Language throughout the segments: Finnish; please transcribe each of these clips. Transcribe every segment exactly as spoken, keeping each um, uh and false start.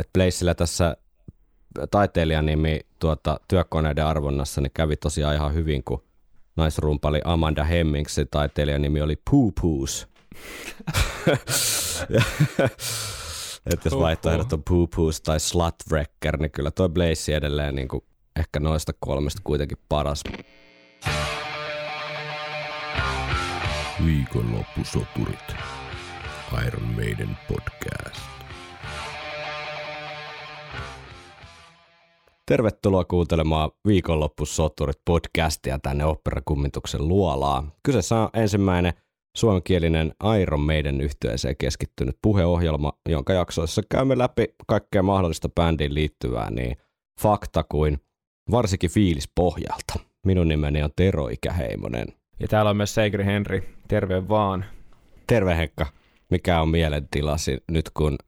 että Blazella tässä taiteilijanimi tuota, työkoneiden arvonnassa niin kävi tosiaan ihan hyvin, kun naisrumpali Amanda Hemmingsen taiteilijanimi oli Poo Poo's. Että jos vaihtoehdot on Poo Poo's tai Slut Wrecker, niin kyllä toi Blaze edelleen niin kuin ehkä noista kolmesta kuitenkin paras. Viikonloppusoturit. Iron Maiden podcast. Tervetuloa kuuntelemaan Viikonloppusoturit podcastia tänne oopperakummituksen luolaa. Kyseessä on ensimmäinen suomenkielinen Iron Maiden -yhtyeeseen keskittynyt puheohjelma, jonka jaksoissa käymme läpi kaikkea mahdollista bändiin liittyvää niin fakta kuin varsinkin fiilispohjalta. Minun nimeni on Tero Ikäheimonen. Ja täällä on myös Seigri Henri. Terve vaan. Terve Henkka. Mikä on mielentilasi nyt, kun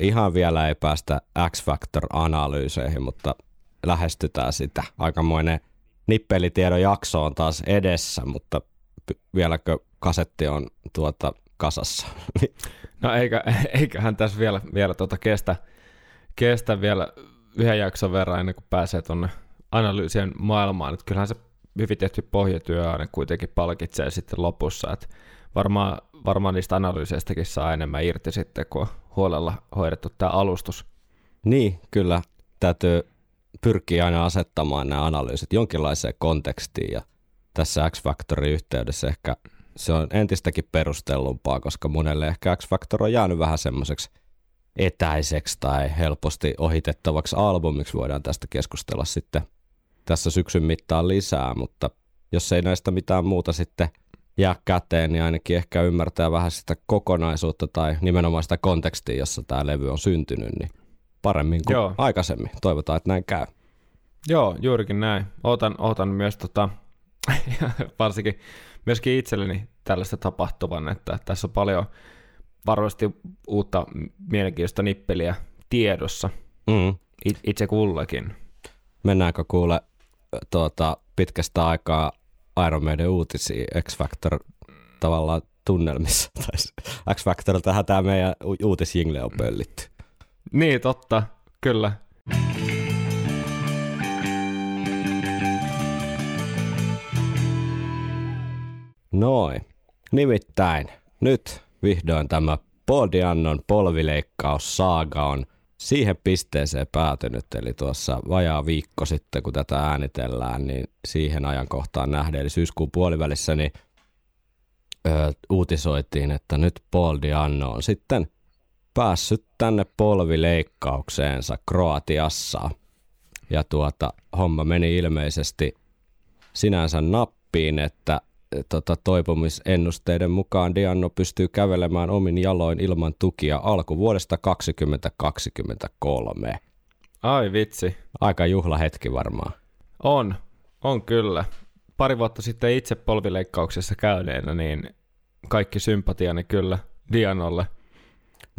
ihan vielä ei päästä X-Factor-analyyseihin, mutta lähestytään sitä. Aikamoinen nippelitiedon jakso on taas edessä, mutta vieläkö kasetti on tuota kasassa? No eikä, eiköhän tässä vielä, vielä tuota kestä, kestä vielä yhden jakson verran ennen kuin pääsee tuonne analyysien maailmaan. Että kyllähän se hyvin tehty pohjatyö aina kuitenkin palkitsee sitten lopussa. Että varmaan, varmaan niistä analyyseistäkin saa enemmän irti sitten, kun on huolella hoidettu tämä alustus. Niin, kyllä. Täytyy pyrkiä aina asettamaan nämä analyysit jonkinlaiseen kontekstiin. Ja tässä X-Factorin yhteydessä ehkä se on entistäkin perustellumpaa, koska monelle ehkä X-Factor on jäänyt vähän semmoiseksi etäiseksi tai helposti ohitettavaksi albumiksi. Voidaan tästä keskustella sitten tässä syksyn mittaan lisää, mutta jos ei näistä mitään muuta sitten jää käteen, niin ainakin ehkä ymmärtää vähän sitä kokonaisuutta tai nimenomaan sitä kontekstia, jossa tämä levy on syntynyt, niin paremmin kuin Joo. aikaisemmin. Toivotaan, että näin käy. Joo, juurikin näin. Ootan, ootan myös tota, varsinkin myöskin itselleni tällaista tapahtuvan, että tässä on paljon varmasti uutta mielenkiintoista nippeliä tiedossa mm. itse kullakin. Mennäänkö kuule tuota, pitkästä aikaa Iron Maiden uutisiin X-Factor tavallaan tunnelmissa? X-Factoriltähän tämä meidän uutisjingle on pöllitty. Niin, totta, kyllä. Noin, nimittäin nyt vihdoin tämä Paul Di'Annon polvileikkaussaaga on siihen pisteeseen päätynyt, eli tuossa vajaa viikko sitten, kun tätä äänitellään, niin siihen ajankohtaan nähden, eli syyskuun puolivälissä, niin ö, uutisoitiin, että nyt Paul Di'Anno on sitten päässyt tänne polvileikkaukseensa Kroatiassa. Ja tuota, homma meni ilmeisesti sinänsä nappiin, että tota, toipumisennusteiden mukaan Di'Anno pystyy kävelemään omin jaloin ilman tukia alkuvuodesta kaksituhattakaksikymmentäkolme. Ai vitsi. Aika juhlahetki varmaan. On, on kyllä. Pari vuotta sitten itse polvileikkauksessa käyneenä, niin kaikki sympatiani kyllä Di'Annolle.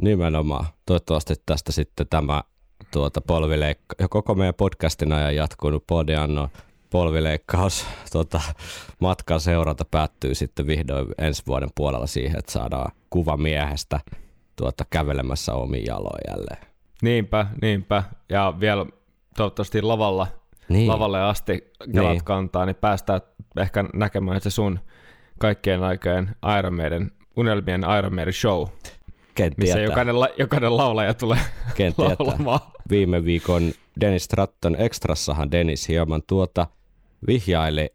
Nimenomaan. Toivottavasti tästä sitten tämä tuota, polvileikka- koko meidän podcastin ajan jatkunut Paul Di'Anno polvileikkaus tota, matkan seuranta päättyy sitten vihdoin ensi vuoden puolella siihen, että saadaan kuva miehestä tuota, kävelemässä omiin jaloin jälleen. Niinpä, niinpä. Ja vielä toivottavasti lavalla, niin. lavalle asti jalat niin. kantaa, niin päästään ehkä näkemään se sun kaikkien aikojen Iron Maiden, unelmien Iron Maiden show. Missä jokainen, la, jokainen laulaja tulee laulamaan. Viime viikon Dennis Stratton Extrassahan Dennis hieman tuota vihjaili,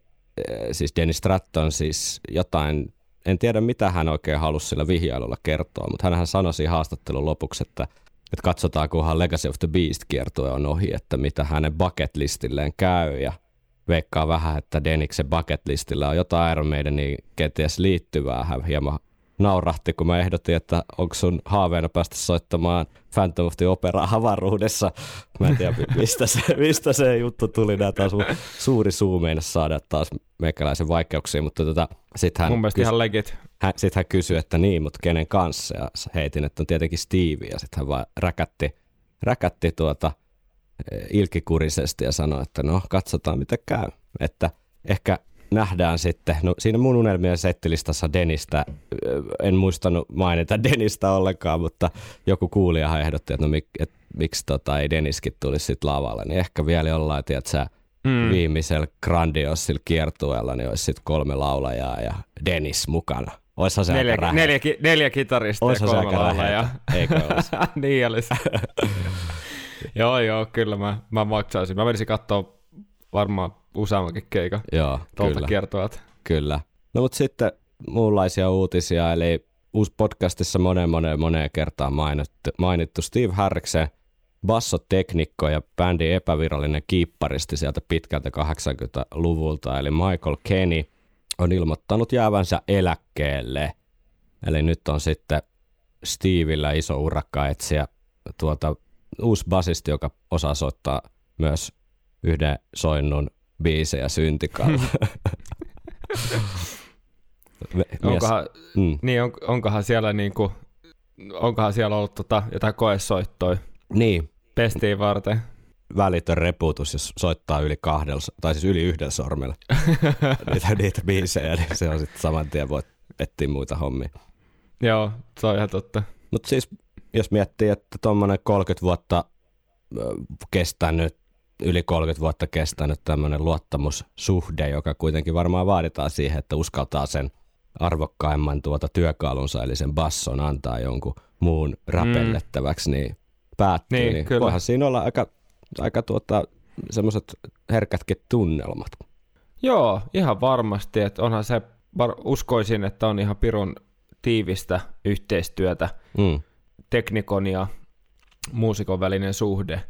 siis Dennis Stratton siis jotain, en tiedä mitä hän oikein halusi sillä vihjailulla kertoa, mutta hän sanoi siinä haastattelun lopuksi, että, että katsotaan kunhan Legacy of the Beast -kiertue on ohi, että mitä hänen bucket listilleen käy, ja veikkaa vähän, että Denniksen bucket listillä on jotain Iron Maidenin kenties liittyvää. Hän hieman naurahti, kun mä ehdotin, että onko sun haaveena päästä soittamaan Phantom of the Opera avaruudessa. Mä en tiedä, mistä se, mistä se juttu tuli. Nää taas suuri suu meinas saada taas meikäläisen vaikeuksia, mutta tota, sit hän, mun mielestä kysy, ihan legit. Hän, sit hän kysyi, että niin, mutta kenen kanssa? Ja heitin, että on tietenkin Steve, ja sit hän vaan räkätti, räkätti tuota ilkikurisesti ja sanoi, että no, katsotaan mitä käy. Että ehkä nähdään sitten. No, siinä mun unelmien settilistassa Denistä, en muistanut mainita Denistä ollenkaan, mutta joku kuulijahan ehdotti, että no mik, et, miksi tota, ei Deniskin tulisi sitten lavalle, niin ehkä vielä jollain, tiedätkö, mm. viimeisellä grandiosilla kiertueella, niin olisi sitten kolme laulajaa ja Dennis mukana. Oissa se neljä, aika neljä, neljä kitaristia ja kolme laulajaa. Eikö olisi? Niin olisi. Joo, joo, kyllä mä, mä maksaisin. Mä menisin katsoa varmaan useammankin keikan tuolta kiertueelta. Kyllä. No mutta sitten muunlaisia uutisia, eli uusi podcastissa moneen, moneen, moneen kertaan mainittu, mainittu Steve Harriksen bassoteknikko ja bändin epävirallinen kiipparisti sieltä pitkältä kahdeksankymmentäluvulta, eli Michael Kenny on ilmoittanut jäävänsä eläkkeelle. Eli nyt on sitten Stevellä iso urakka etsiä tuota uusi basisti, joka osaa soittaa myös yhden soinnun biisejä syntikalla. onkohan, mm. niin on, onkohan, siellä niinku, onkohan siellä ollut tota jotain koesoittoja? Niin. Pestiin varten. Välitön reputus, jos soittaa yli kahdella, tai siis yli yhdellä sormella niitä, niitä biisejä, niin se on sitten saman tien voit pettiä muita hommia. Joo, se on ihan totta. Mutta siis jos miettii, että tuommoinen kolmekymmentä vuotta kestänyt, yli kolmekymmentä vuotta kestänyt tämmöinen luottamussuhde, joka kuitenkin varmaan vaaditaan siihen, että uskaltaa sen arvokkaimman tuota työkalunsa, eli sen basson antaa jonkun muun rapellettäväksi, mm. niin päättyy, niin, niin voihan siinä olla aika, aika tuota, semmoiset herkätkin tunnelmat. Joo, ihan varmasti, että onhan se, uskoisin, että on ihan pirun tiivistä yhteistyötä, mm. teknikon ja muusikon välinen suhde.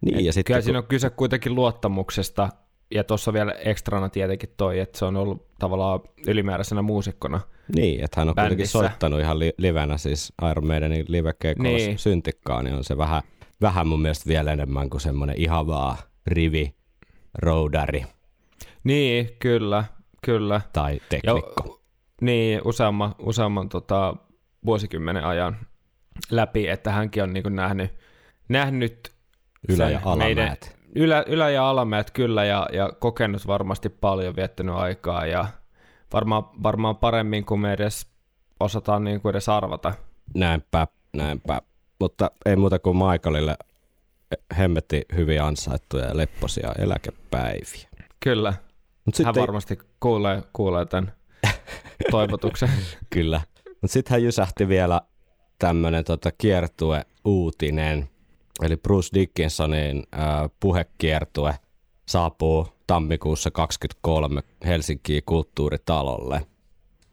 Niin, ja kyllä kun... siinä on kyse kuitenkin luottamuksesta, ja tuossa vielä ekstrana tietenkin toi, että se on ollut tavallaan ylimääräisenä muusikkona. Niin, että hän on bändissä kuitenkin soittanut ihan li- livenä, siis Iron Maidenin livekeikolla niin. Syntikkaa, niin on se vähän, vähän mun mielestä vielä enemmän kuin semmoinen ihavaa rivi, roudari. Niin, kyllä, kyllä. Tai teknikko. Jo, niin, useamman, useamman tota, vuosikymmenen ajan läpi, että hänkin on niin kuin nähnyt, nähnyt ylä- ja alamäät. Ylä-, ylä- ja alamäät, kyllä, ja, ja kokenut varmasti paljon, viettänyt aikaa, ja varmaan, varmaan paremmin kuin me edes osataan niin kuin edes arvata. Näinpä, näinpä. Mutta ei muuta kuin Michaelille hemmetti hyvin ansaittuja ja lepposia eläkepäiviä. Kyllä. Mut hän varmasti ei... kuulee, kuulee tämän toivotuksen. Kyllä. Mutta sitten hän jysähti vielä tämmöinen tota kiertue-uutinen. Eli Bruce Dickinsonin äh, puhekiertue saapuu tammikuussa kaksikymmentäkolme Helsinkiin Kulttuuritalolle.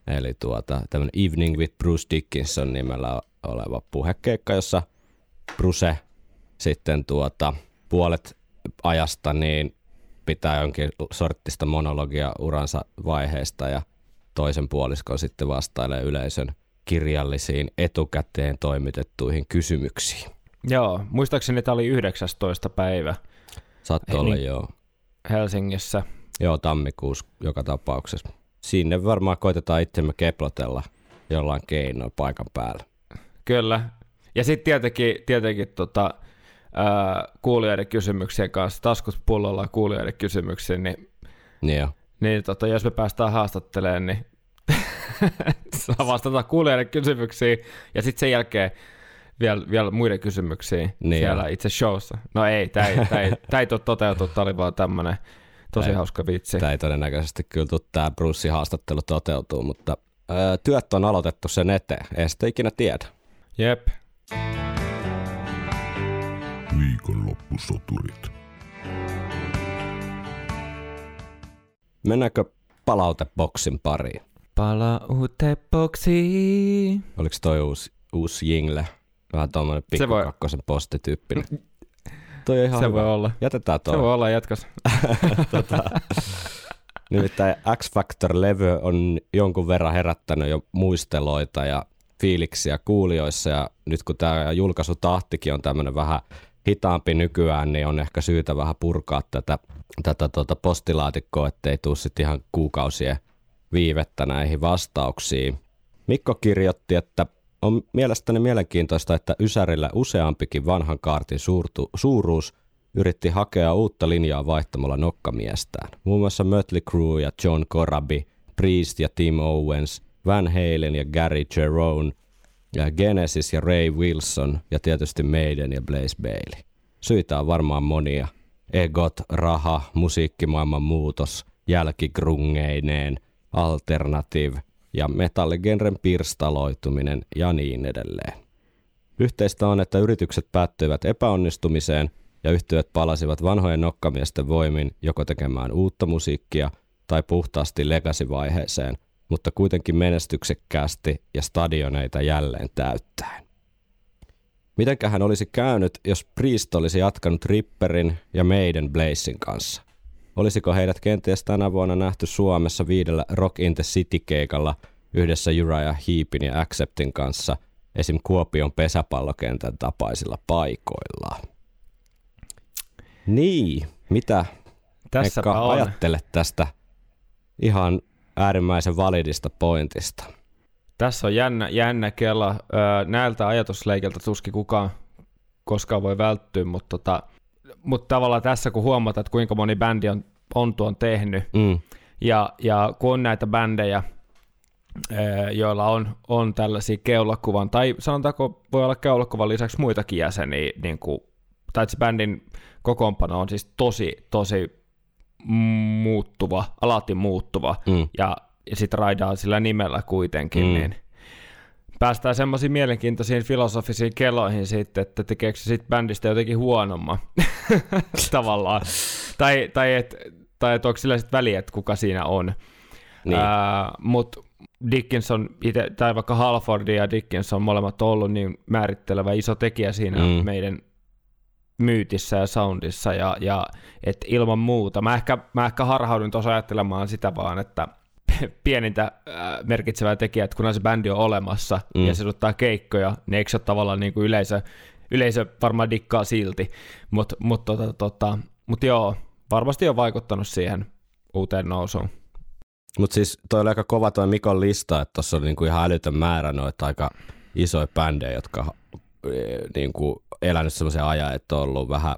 Eli tuota, tämmöinen Evening with Bruce Dickinson nimellä oleva puhekeikka, jossa Bruce sitten tuota, puolet ajasta niin pitää jonkin sorttista monologia uransa vaiheesta ja toisen puoliskon sitten vastailee yleisön kirjallisiin etukäteen toimitettuihin kysymyksiin. Joo, muistaakseni tämä oli yhdeksästoista päivä. Saattaa olla, joo. Helsingissä. Joo, tammikuussa joka tapauksessa. Sinne varmaan koitetaan itsemme keplotella jollain keinoin paikan päällä. Kyllä. Ja sitten tietenkin, tietenkin tota, ää, kuulijoiden kysymyksien kanssa, taskut pullolla kuulijoiden kysymyksiin, niin, niin, niin tota, jos me päästään haastattelemaan, niin saa vastata kuulijoiden kysymyksiin ja sitten sen jälkeen Viel, vielä muiden kysymyksiä niin siellä on itse showssa. No ei, tämä ei, ei, ei tule toteutua, tämä oli vaan tämmöinen tosi tää, hauska vitsi. Tämä ei todennäköisesti kyllä tule tämä Brucein haastattelu toteutuu, mutta ö, työt on aloitettu sen eteen, ei sitä ikinä tiedä. Jep. Viikonloppusoturit. Mennäänkö palauteboksin pariin? Palauteboksiin. Oliko toi uusi, uusi jingle? Vähän tuommoinen pikkukakkosen postityyppinen. Toi ihan se hyvä. Voi olla. Jätetään tuo. Se voi olla jatkossa. tota, nimittäin X-Factor-levy on jonkun verran herättänyt jo muisteloita ja fiiliksiä kuulijoissa. Ja nyt kun tämä julkaisutahtikin on tämmöinen vähän hitaampi nykyään, niin on ehkä syytä vähän purkaa tätä, tätä tuota postilaatikkoa, ettei tule sitten ihan kuukausien viivettä näihin vastauksiin. Mikko kirjoitti, että on mielestäni mielenkiintoista, että Ysärillä useampikin vanhan kaartin suurtu, suuruus yritti hakea uutta linjaa vaihtamalla nokkamiestään. Muun muassa Mötley Crue ja John Corabi, Priest ja Tim Owens, Van Halen ja Gary Cherone, ja Genesis ja Ray Wilson ja tietysti Maiden ja Blaze Bailey. Syitä on varmaan monia. Egot, raha, musiikkimaailman muutos, jälkigrungeineen, alternative ja metalligenren pirstaloituminen ja niin edelleen. Yhteistä on, että yritykset päättyivät epäonnistumiseen ja yhtyöt palasivat vanhojen nokkamiesten voimin joko tekemään uutta musiikkia tai puhtaasti legacy-vaiheeseen, mutta kuitenkin menestyksekkäästi ja stadioneita jälleen täyttäen. Mitenköhän olisi käynyt, jos Priest olisi jatkanut Ripperin ja Maiden Blazen kanssa? Olisiko heidät kenties tänä vuonna nähty Suomessa viidellä Rock in the City-keikalla yhdessä Uriah Heepin ja Acceptin kanssa, esim. Kuopion pesäpallokentän tapaisilla paikoilla? Niin, mitä Ekka ajattelet tästä ihan äärimmäisen validista pointista? Tässä on jännä, jännä kela. Näiltä ajatusleikiltä tuskin kukaan koskaan voi välttyä, mutta, tota, mutta tavallaan tässä kun huomataan, että kuinka moni bändi on, on tuon tehnyt, mm. ja, ja kun on näitä bändejä, joilla on, on tällaisia keulakuvan, tai sanotaanko voi olla keulakuvan lisäksi muitakin jäseniä, niin kuin, tai se bändin kokoonpano on siis tosi, tosi muuttuva, alati muuttuva, mm. ja ja sitten raidaan sillä nimellä kuitenkin, mm. niin päästään semmoisiin mielenkiintoisiin filosofisiin keloihin sitten, että tekeekö se sitten bändistä jotenkin huonomman tavallaan, tai, tai että tai et onko sillä sitten väliä, että kuka siinä on. Niin. Mutta Dickinson, ite, tai vaikka Halford ja Dickinson molemmat on ollut niin määrittelevä iso tekijä siinä mm. meidän myytissä ja soundissa, ja, ja et ilman muuta. Mä ehkä, mä ehkä harhaudun tuossa ajattelemaan sitä vaan, että pienintä merkitsevää tekijää, että kun se bändi on olemassa mm. ja se ottaa keikkoja, niin eikö se ole tavallaan niin kuin yleisö, yleisö varmaan dikkaa silti, mutta mut, tota, tota, mut joo, varmasti on vaikuttanut siihen uuteen nousuun. Mutta siis toi oli aika kova toi Mikon lista, että tuossa oli niinku ihan älytön määrä noita aika isoja bändejä, jotka niinku elänyt semmoisen ajan, että on ollut vähän,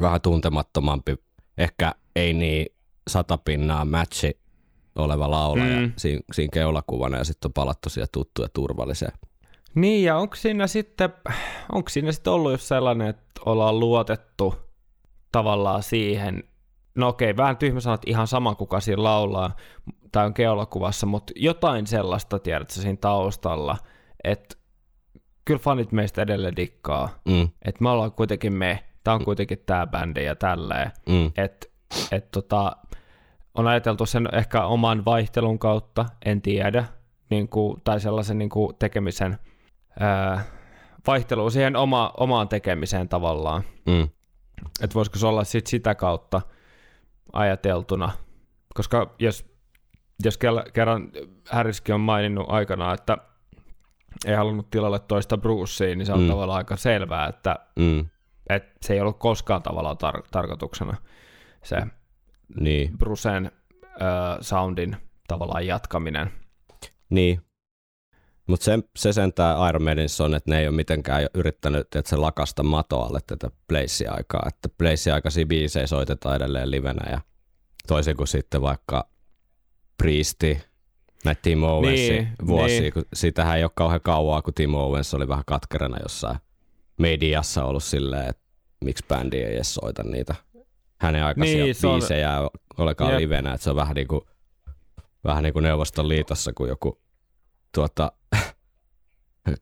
vähän tuntemattomampi, ehkä ei niin satapinnaa matchi oleva laulaja mm. siinä, siinä keulakuvana, ja sitten on palattu siihen tuttuun ja turvalliseen. Niin, ja onko siinä sitten onko siinä sitten ollut just sellainen, että ollaan luotettu tavallaan siihen, no okei, vähän tyhmä sanoa, ihan sama kuka siinä laulaa tai on keulakuvassa, mutta jotain sellaista, tiedätkö, siinä taustalla, että kyllä fanit meistä edelleen dikkaa, mm. että me ollaan kuitenkin me, tämä on kuitenkin tämä bändi ja tälleen, mm. että et, tota... on ajateltu sen ehkä oman vaihtelun kautta, en tiedä, niin kuin, tai sellaisen niin kuin tekemisen ää, vaihteluun siihen oma, omaan tekemiseen tavallaan. Mm. Että voisiko se olla sit sitä kautta ajateltuna. Koska jos, jos kerran Harriskin on maininnut aikanaan, että ei halunnut tilalle toista Brucea, niin se on mm. tavallaan aika selvää, että mm. et se ei ollut koskaan tavallaan tar- tarkoituksena se niin Brucen äh, soundin tavallaan jatkaminen. Niin, mutta se, se sentään Iron Maidenissä on, että ne ei ole mitenkään yrittänyt, että se lakasta matoalle tätä Blaze-aikaa, että Blaze-aikaisia biisejä soitetaan edelleen livenä, ja toisin kuin sitten vaikka Priesti, näitä Tim Owensia niin, vuosia, niin. Kun siitähän ei ole kauhean kauaa, kun Tim Owens oli vähän katkerana jossain mediassa ollut silleen, että miksi bändi ei edes soita niitä hänen aikaisia niin, biisejä on olekaan yep. livenä, että se on vähän niin kuin, vähän niin kuin Neuvoston liitossa, kun joku tuota,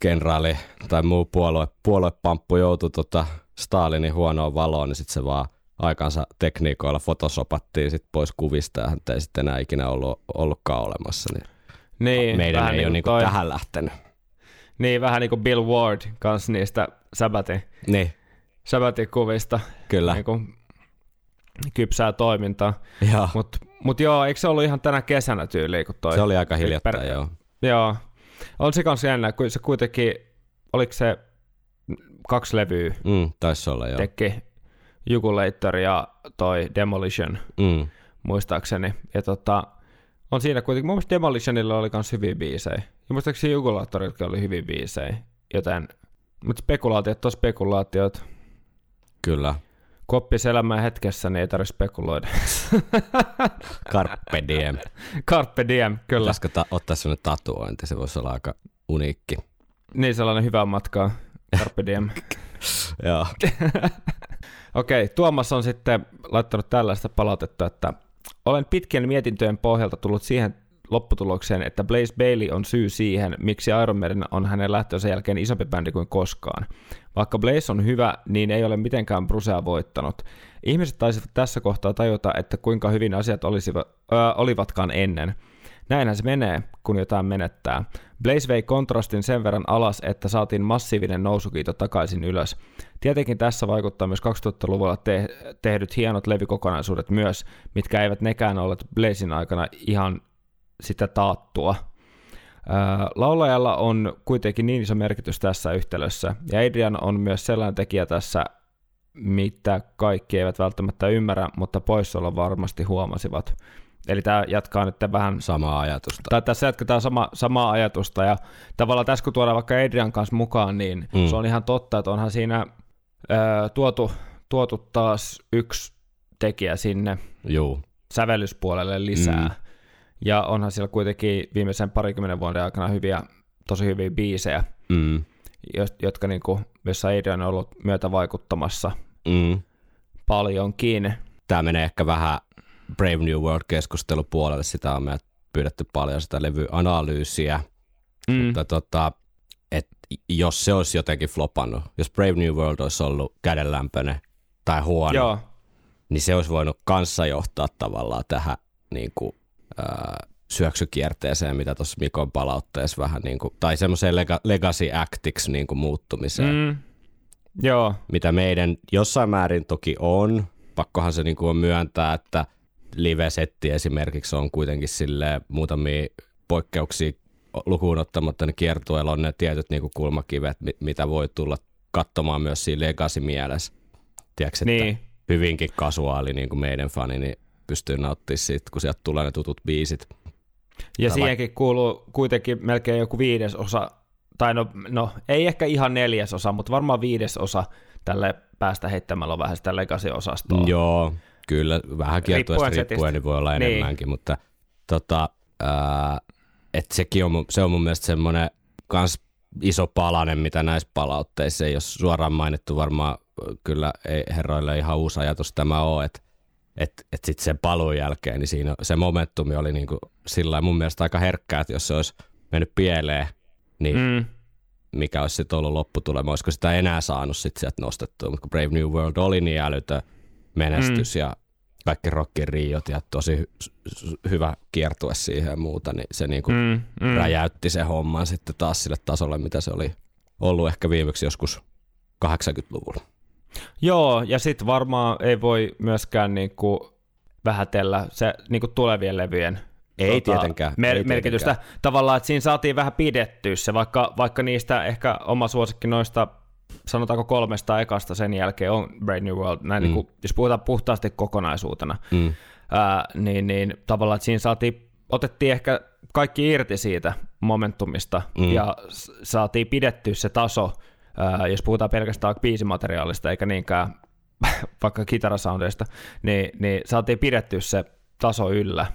kenraali tai muu puolue, puoluepamppu joutui tuota Stalinin huonoon valoon, niin sitten se vaan aikansa tekniikoilla fotosopattiin sit pois kuvista, ja hän ei sitten enää ikinä ollut, ollutkaan olemassa. Niin niin, meidän ei niin ole niin kuin tähän lähtenyt. Niin, vähän niin kuin Bill Ward kanssa niistä Sabbathin, niin. Sabbathin kuvista. Kyllä. Niin kuin kypsää toimintaa, mutta mut joo, eikö se ollut ihan tänä kesänä tyyliin? Kun toi se oli aika hiljattain, per... joo. Joo, on se kanssa jännä, kun se kuitenkin, oliko se kaksi levyä? Mm, taisi olla, joo. Teki Jugulator ja toi Demolition, mm. muistaakseni. Ja tota, on siinä kuitenkin, mun mielestä Demolitionilla oli myös hyviä biisejä, ja muistaakseni Jugulatorilta oli hyviä biisejä, joten, mutta spekulaatiot on spekulaatiot. Kyllä. koppiselämää hetkessä, niin ei tarvitse spekuloida. Carpe diem. Carpe diem, kyllä. Pitäisikö ta- ottaa sellainen tatuointi, se voisi olla aika uniikki. Niin, sellainen hyvää matkaa. Carpe diem. Joo. Okei, Tuomas on sitten laittanut tällaista palautetta, että olen pitkien mietintöjen pohjalta tullut siihen lopputulokseen, että Blaze Bailey on syy siihen, miksi Iron Maiden on hänen lähtöönsä jälkeen isompi bändi kuin koskaan. Vaikka Blaze on hyvä, niin ei ole mitenkään Brucea voittanut. Ihmiset taisivat tässä kohtaa tajuta, että kuinka hyvin asiat olisivat, ö, olivatkaan ennen. Näinhän se menee, kun jotain menettää. Blaze vei kontrastin sen verran alas, että saatiin massiivinen nousukiito takaisin ylös. Tietenkin tässä vaikuttaa myös kaksituhattaluvulla te- tehdyt hienot levikokonaisuudet myös, mitkä eivät nekään olleet Blazen aikana ihan sitä taattua. Laulajalla on kuitenkin niin iso merkitys tässä yhtälössä, ja Adrian on myös sellainen tekijä tässä, mitä kaikki eivät välttämättä ymmärrä, mutta poissaolo varmasti huomasivat. Eli tämä jatkaa nyt vähän samaa ajatusta. Tai tässä jatketaan sama, samaa ajatusta, ja tavallaan tässä kun tuodaan vaikka Adrian kanssa mukaan, niin mm. se on ihan totta, että onhan siinä ö, tuotu, tuotu taas yksi tekijä sinne Juu. sävellyspuolelle lisää. Mm. Ja onhan siellä kuitenkin viimeisen parikymmenen vuoden aikana hyviä, tosi hyviä biisejä, mm. jotka niin kuin, jossa Adrian on ollut myötä vaikuttamassa mm. paljonkin. Tämä menee ehkä vähän Brave New World-keskustelupuolelle, sitä on meidät pyydetty paljon sitä levyanalyysiä, mm. mutta tota, et jos se olisi jotenkin flopannut, jos Brave New World olisi ollut kädenlämpöinen tai huono, Joo. niin se olisi voinut kanssa johtaa tavallaan tähän niin kuin, äh, syöksykierteeseen, mitä tuossa Mikon palautteessa vähän, niin kuin, tai semmoiseen lega- legacy actiksi niin kuin muuttumiseen, mm. Joo. mitä meidän jossain määrin toki on, pakkohan se niin kuin on myöntää, että live-setti esimerkiksi on kuitenkin sille muutamia poikkeuksia lukuun ottamatta, niin kiertueella on ne tietyt niin kuin kulmakivet, mitä voi tulla katsomaan myös siinä legacy-mielessä. Tiedätkö, niin. että hyvinkin kasuaali niin kuin meidän fani, niin pystyy nauttimaan siitä, kun sieltä tulee ne tutut biisit. Ja tai siihenkin vai... kuuluu kuitenkin melkein joku viides osa, tai no, no ei ehkä ihan neljäs osa, mutta varmaan viides osa tälle päästä heittämällä vähän sitä legacy-osastoa. Joo. Kyllä, vähän kiertueesta riippuen niin voi olla enemmänkin, niin. mutta tota, ää, et sekin on, se on mun mielestä semmoinen kans iso palanen, mitä näissä palautteissa ei ole suoraan mainittu, varmaan kyllä ei herroille ihan uusi ajatus tämä ole, että et, et sitten sen paluun jälkeen, niin siinä se momentumi oli niinku sillä mun mielestä aika herkkää, että jos se olisi mennyt pieleen, niin mm. mikä olisi sitten ollut lopputulema, olisiko sitä enää saanut sitten sieltä nostettua, mutta kun Brave New World oli niin älytön menestys mm. ja kaikki rockin riiot ja tosi hy- hyvä kiertue siihen ja muuta, niin se niinku mm, mm. räjäytti sen homman sitten taas sille tasolle, mitä se oli ollut ehkä viimeksi joskus kahdeksankymmentäluvulla. Joo, ja sitten varmaan ei voi myöskään niinku vähätellä se niinku tulevien levyjen ei tota, tietenkään, mer- ei merkitystä. Tietenkään. Tavallaan, että siinä saatiin vähän pidettyä se, vaikka, vaikka niistä ehkä oma suosikki noista sanotaanko kolmesta ekasta sen jälkeen on Brave New World, näin, mm. niin kun, jos puhutaan puhtaasti kokonaisuutena, mm. ää, niin, niin tavallaan että siinä saatiin, otettiin ehkä kaikki irti siitä momentumista mm. ja saatiin pidettyä se taso, ää, jos puhutaan pelkästään biisimateriaalista eikä niinkään vaikka kitarasoundeista, niin, niin saatiin pidettyä se taso yllä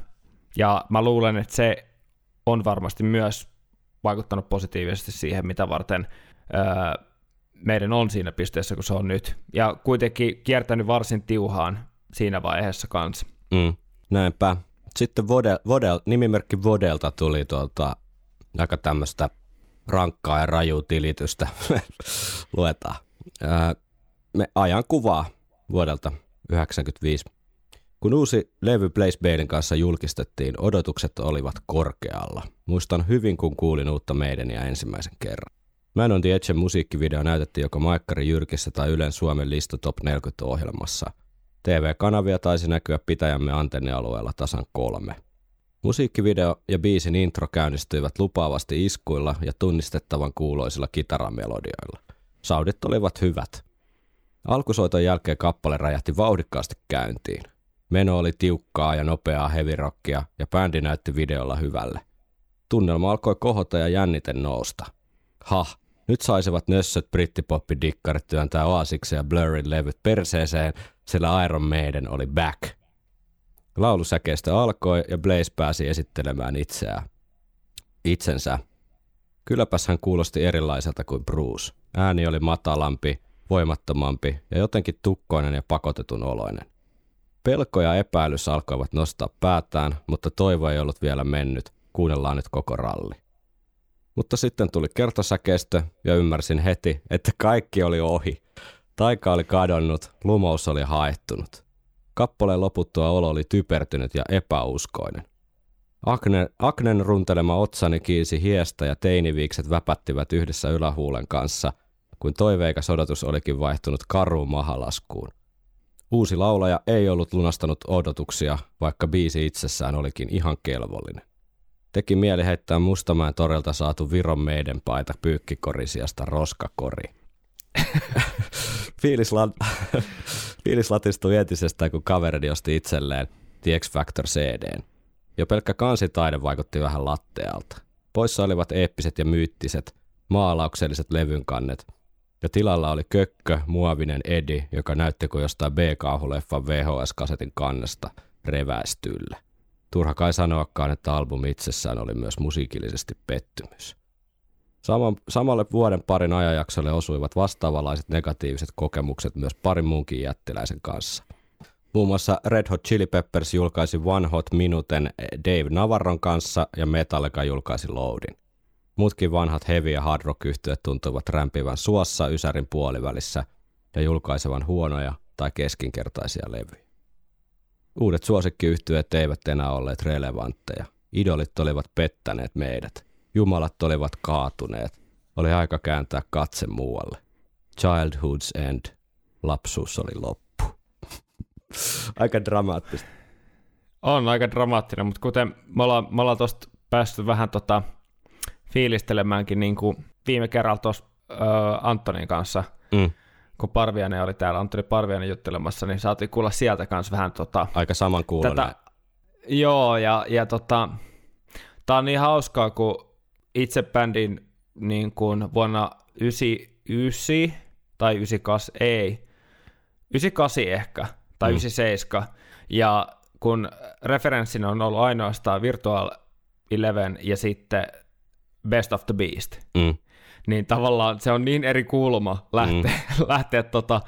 ja mä luulen, että se on varmasti myös vaikuttanut positiivisesti siihen, mitä varten ää, meidän on siinä pisteessä, kun se on nyt. Ja kuitenkin kiertänyt varsin tiuhaan siinä vaiheessa kanssa. Mm, näinpä. Sitten Vodel, Vodel, nimimerkki Vodelta tuli tuolta aika tämmöistä rankkaa ja rajua tilitystä. Luetaan. Ää, me ajan kuvaa vuodelta yhdeksänkymmentäviisi. Kun uusi levy Blaze Baileyn kanssa julkistettiin, odotukset olivat korkealla. Muistan hyvin, kun kuulin uutta Maideniä ensimmäisen kerran. Man on the Edgen -musiikkivideo näytettiin joko Maikkari Jyrkissä tai Ylen Suomen lista Top neljäkymmentä-ohjelmassa. T V-kanavia taisi näkyä pitäjämme antennialueella tasan kolme. Musiikkivideo ja biisin intro käynnistyivät lupaavasti iskuilla ja tunnistettavan kuuloisilla kitaramelodioilla. Soundit olivat hyvät. Alkusoiton jälkeen kappale räjähti vauhdikkaasti käyntiin. Meno oli tiukkaa ja nopeaa heavy rockia ja bändi näytti videolla hyvälle. Tunnelma alkoi kohota ja jännite nousta. Ha, Nyt saisivat nössöt brittipoppi-dikkarit työntää Oasiksen ja Blurrin levyt perseeseen, sillä Iron Maiden oli back. Laulusäkeistä alkoi ja Blaze pääsi esittelemään itseään. Itsensä. Kylläpäs hän kuulosti erilaiselta kuin Bruce. Ääni oli matalampi, voimattomampi ja jotenkin tukkoinen ja pakotetun oloinen. Pelko ja epäilys alkoivat nostaa päätään, mutta toivo ei ollut vielä mennyt. Kuunnellaan nyt koko ralli. Mutta sitten tuli kertasäkeistö ja ymmärsin heti, että kaikki oli ohi. Taika oli kadonnut, lumous oli haehtunut. Kappaleen loputtua olo oli typertynyt ja epäuskoinen. Aknen, aknen runtelema otsani kiisi hiestä ja teiniviikset väpättivät yhdessä ylähuulen kanssa, kun toiveikas odotus olikin vaihtunut karuun mahalaskuun. Uusi laulaja ei ollut lunastanut odotuksia, vaikka biisi itsessään olikin ihan kelvollinen. Teki mieli heittää Mustamäen torilta saatu Viron meidän paita pyykkikorisijasta roskakori. Fiilis latistui entisestään, kun kaverini osti itselleen The X-Factor C D:n. Jo pelkkä kansitaide vaikutti vähän lattealta. Poissa olivat eeppiset ja myyttiset, maalaukselliset levynkannet, ja tilalla oli kökkö, muovinen Edi, joka näytti kuin jostain B-kauhuleffan V H S-kasetin kannesta reväistyllä. Turha kai sanoakaan, että albumi itsessään oli myös musiikillisesti pettymys. Sama, samalle vuoden parin ajanjaksolle osuivat vastaavanlaiset negatiiviset kokemukset myös parin muunkin jättiläisen kanssa. Muun muassa Red Hot Chili Peppers julkaisi One Hot Minuten Dave Navarron kanssa ja Metallica julkaisi Loadin. Muutkin vanhat heavy- ja hard rock-yhtiöt tuntuivat rämpivän suossa ysärin puolivälissä ja julkaisevan huonoja tai keskinkertaisia levyjä. Uudet suosikkiyhtiöt eivät enää olleet relevantteja. Idolit olivat pettäneet meidät. Jumalat olivat kaatuneet. Oli aika kääntää katse muualle. Childhood's end. Lapsuus oli loppu. Aika dramaattista. On aika dramaattinen, mutta kuten me ollaan, me ollaan tuosta päästy vähän tota fiilistelemäänkin niin kuin viime kerralla tuossa Antonin kanssa, mm. kun Parviainen oli täällä, Antoni Parviainen juttelemassa, niin saatiin kuulla sieltä kanssa vähän tota... Aika samankuuloinen. Tätä, joo, ja, ja tota... Tää on niin hauskaa, kun itse bändin niin kuin vuonna yhdeksänkymmentäyhdeksän tai yhdeksänkymmentäkahdeksan, ei, yhdeksänkymmentäkahdeksan ehkä, tai mm. yhdeksänkymmentäseitsemän, ja kun referenssinä on ollut ainoastaan Virtual Eleven ja sitten Best of the Beast, mm. niin tavallaan se on niin eri kulma lähteä, mm. lähteä tota,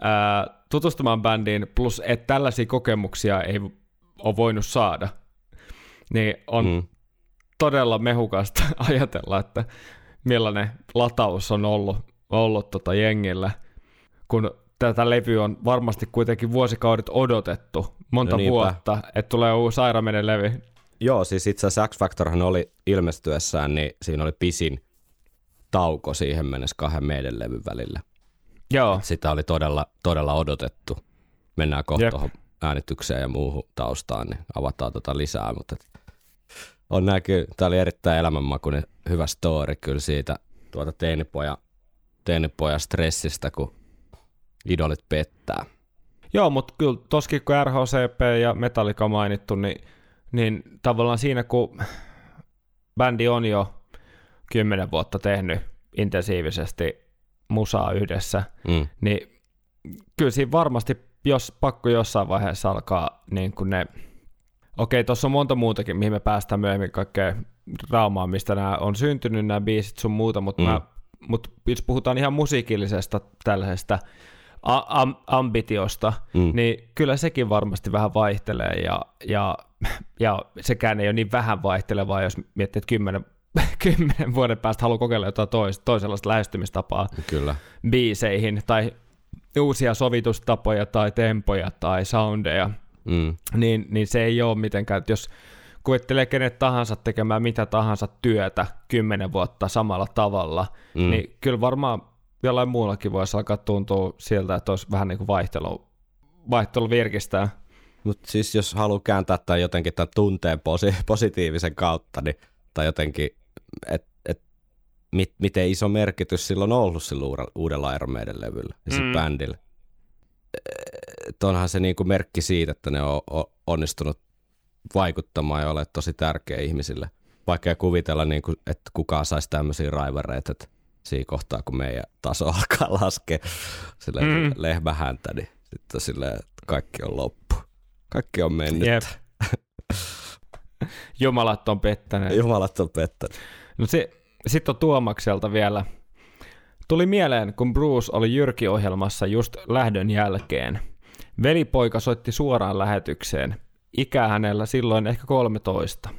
ää, tutustumaan bändiin, plus että tällaisia kokemuksia ei ole voinut saada, niin on mm. todella mehukasta ajatella, että millainen lataus on ollut, ollut tota jengillä, kun tätä levyä on varmasti kuitenkin vuosikaudet odotettu monta no vuotta, että tulee uusi Iron Maiden levy. Joo, siis itse asiassa X-Factorhan oli ilmestyessään, niin siinä oli pisin tauko siihen mennessä kahden meidän levyn välillä. Joo. Et sitä oli todella, todella odotettu. Mennään kohta tuohon äänitykseen ja muuhun taustaan, niin avataan tota lisää, mutta on nää kyllä, tää oli erittäin elämänmakuinen hyvä story kyllä siitä tuota teinipoja, teinipoja stressistä, kun idolit pettää. Joo, mutta kyllä toskin kun R H C P ja Metallica mainittu, niin, niin tavallaan siinä kun bändi on jo kymmenen vuotta tehnyt intensiivisesti musaa yhdessä, mm. niin kyllä siinä varmasti jos pakko jossain vaiheessa alkaa niin kuin ne... Okei, tuossa on monta muutakin, mihin me päästään myöhemmin kaikkea draamaa, mistä nämä on syntynyt, nämä biisit sun muuta, mutta mm. mut jos puhutaan ihan musiikillisesta tällaisesta a- am- ambitiosta, mm. niin kyllä sekin varmasti vähän vaihtelee, ja, ja, ja sekään ei ole niin vähän vaihtelevaa, jos miettii, että kymmenen, kymmenen vuoden päästä haluaa kokeilla jotain tois, toisenlaista lähestymistapaa kyllä biiseihin, tai uusia sovitustapoja, tai tempoja, tai soundeja. Mm. Niin, niin se ei ole mitenkään, että jos kuvittelee kenet tahansa tekemään mitä tahansa työtä kymmenen vuotta samalla tavalla, mm. niin kyllä varmaan jollain muullakin voisi alkaa tuntua sieltä, että olisi vähän niin kuin vaihtelu, vaihtelu virkistää. Mutta siis jos haluaa kääntää tämän jotenkin tämän tunteen posi- positiivisen kautta, niin, tai jotenkin, että et, mit, miten iso merkitys sillä on ollut sillä uudella Iron Maiden levyllä ja sillä mm. bändillä. Onhan se niinku merkki siitä, että ne on onnistunut vaikuttamaan ja olemaan tosi tärkeä ihmisille. Vaikea kuvitella, niinku, että kukaan saisi tämmöisiä raivareita, että siinä kohtaa, kun meidän taso alkaa laskea silleen mm. lehmähäntä, niin sitten silleen kaikki on loppu. Kaikki on mennyt. Jep. Jumalat on pettäneet. Jumalat on pettäneet. No se, sitten on Tuomakselta vielä. Tuli mieleen, kun Bruce oli Jyrki-ohjelmassa just lähdön jälkeen. Velipoika soitti suoraan lähetykseen. Ikä hänellä silloin ehkä kolmetoista.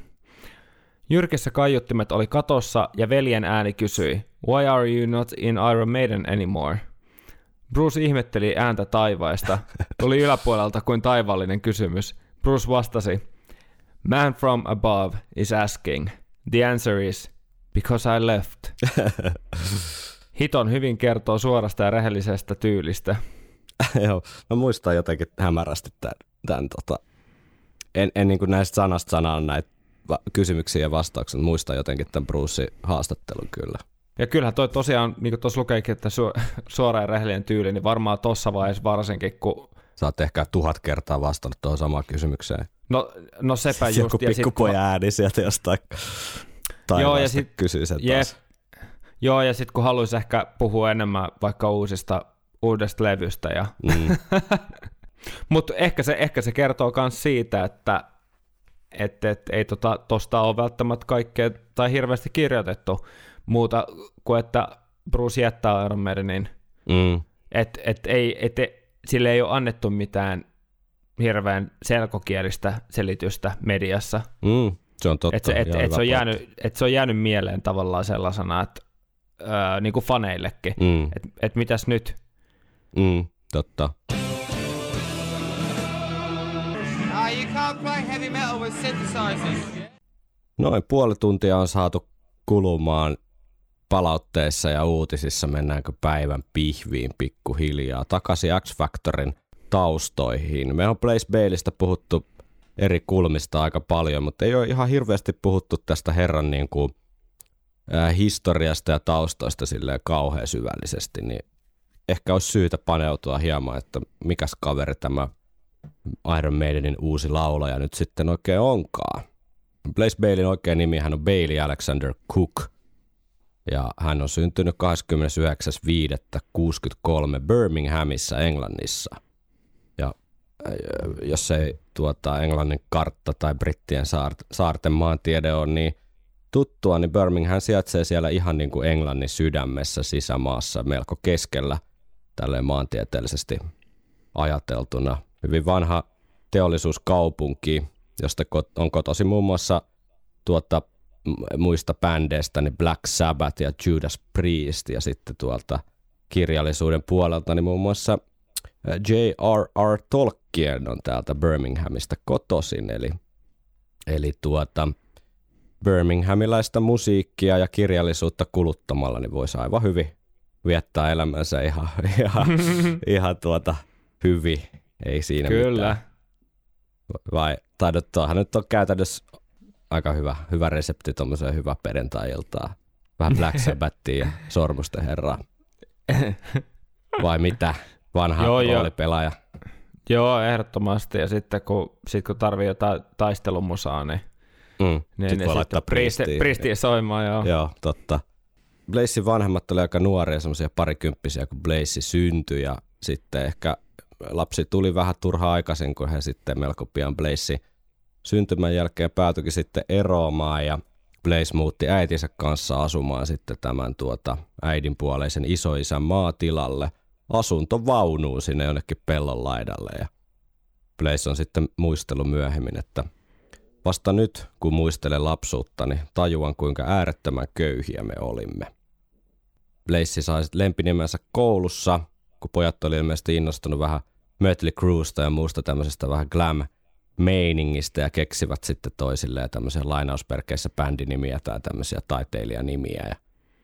Jyrkissä kaiuttimet oli katossa ja veljen ääni kysyi, "Why are you not in Iron Maiden anymore?" Bruce ihmetteli ääntä taivaista. Tuli yläpuolelta kuin taivaallinen kysymys. Bruce vastasi, "Man from above is asking. The answer is, because I left." Hiton hyvin kertoo suorasta ja rehellisestä tyylistä. Joo, mä muistan jotenkin hämärästi tämän. tämän tota. En, en niin kuin näistä sanasta sanaan näitä va- kysymyksiä ja vastauksia, muista jotenkin tämän Brucein haastattelun kyllä. Ja kyllähän toi tosiaan, niin kuin tuossa lukeekin, että su- suora ja rehellinen tyyli, niin varmaan tuossa vaiheessa varsinkin, kun... Sä oot ehkä tuhat kertaa vastannut tuohon samaan kysymykseen. No, no sepä just. Joku pikkupoja ääni sieltä jostain taivaasta kysyy sen taas. Joo, ja sitten kun haluaisi ehkä puhua enemmän vaikka uusista, uudesta levystä. Ja... Mm. Mutta ehkä se, ehkä se kertoo myös siitä, että et, et, ei tuosta tota, ole välttämättä kaikkea tai hirveästi kirjoitettu muuta kuin, että Bruce jättää Iron Maidenin. Mm. Että et, ei, et, sille ei ole annettu mitään hirveän selkokielistä selitystä mediassa. Mm. Se on totta. Että se, et, et se, et se on jäänyt mieleen tavallaan sellaisena, että Öö, niin kuin faneillekin, mm. että et mitäs nyt? Mm, totta. Noin puoli tuntia on saatu kulumaan palautteissa ja uutisissa. Mennäänkö päivän pihviin pikkuhiljaa takaisin X-Factorin taustoihin. Me on Blaze Baileystä puhuttu eri kulmista aika paljon, mutta ei ole ihan hirveästi puhuttu tästä herran niin kuin historiasta ja taustoista silleen kauhean syvällisesti, niin ehkä olisi syytä paneutua hieman, että mikäs kaveri tämä Iron Maidenin uusi laulaja nyt sitten oikein onkaan. Blaze Baileyn oikea nimi hän on Bailey Alexander Cook, ja hän on syntynyt kahdeskymmenesyhdeksäs viidettä kuusikymmentäkolme Birminghamissa, Englannissa. Ja jos ei tuota Englannin kartta tai Brittien saart- saarten maantiede on, niin tuttua, niin Birmingham sijaitsee siellä ihan niin kuin Englannin sydämessä, sisämaassa, melko keskellä, tälleen maantieteellisesti ajateltuna. Hyvin vanha teollisuuskaupunki, josta on kotosi muun muassa tuolta muista bändeistä, niin Black Sabbath ja Judas Priest, ja sitten tuolta kirjallisuuden puolelta, niin muun muassa J R R Tolkien on täältä Birminghamista kotoisin, eli, eli tuota... Birminghamilaista musiikkia ja kirjallisuutta kuluttamalla, niin voisi aivan hyvin viettää elämänsä ihan, ihan, ihan tuota hyvin. Ei siinä kyllä mitään. Vai taidottuahan nyt on käytännössä aika hyvä, hyvä resepti tuommoiseen hyvä perjantai-iltaan. Vähän Black Sabbathia ja Sormusten herraa. Vai mitä? Vanha roolipelaaja. Joo. joo, ehdottomasti. Ja sitten kun, sit kun tarvii jotain taistelumusaa, niin Mm. Niin, sitten voi laittaa Priestiä priesti soimaan, joo. Joo, totta. Blazen vanhemmat oli aika nuoria, semmoisia parikymppisiä, kun Blaze syntyi, ja sitten ehkä lapsi tuli vähän turhaan aikaisin, kun he sitten melko pian Blazen syntymän jälkeen päätyikin sitten eroamaan, ja Blaze muutti äitinsä kanssa asumaan sitten tämän tuota äidinpuoleisen isoisän maatilalle asuntovaunuun sinne jonnekin pellon laidalle, ja Blaze on sitten muistellut myöhemmin, että vasta nyt, kun muistelen lapsuuttani, tajuan kuinka äärettömän köyhiä me olimme. Blaze sai lempinimensä koulussa, kun pojat oli ilmeisesti innostunut vähän Mötley Cruesta ja muusta tämmöisestä vähän glam-meiningistä ja keksivät sitten toisilleen tämmöisiä lainausperkeissä bändinimiä tai tämmöisiä taiteilijanimiä. Ja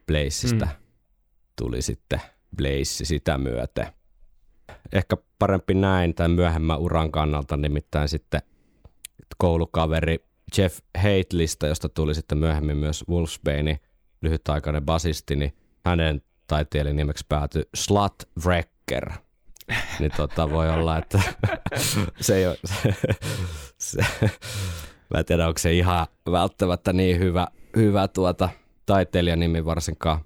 Blazeista mm. tuli sitten Blaze sitä myöten. Ehkä parempi näin tämän myöhemmän uran kannalta, nimittäin sitten koulukaveri Jeff Hatelista, josta tuli sitten myöhemmin myös Wolfsbane, lyhytaikainen basisti, niin hänen taiteilijan nimeksi päätyi Slut Wrecker. Niin tota voi olla, että se ei ole... Se, se, mä en tiedä, onko se ihan välttämättä niin hyvä, hyvä tuota taiteilijanimi varsinkaan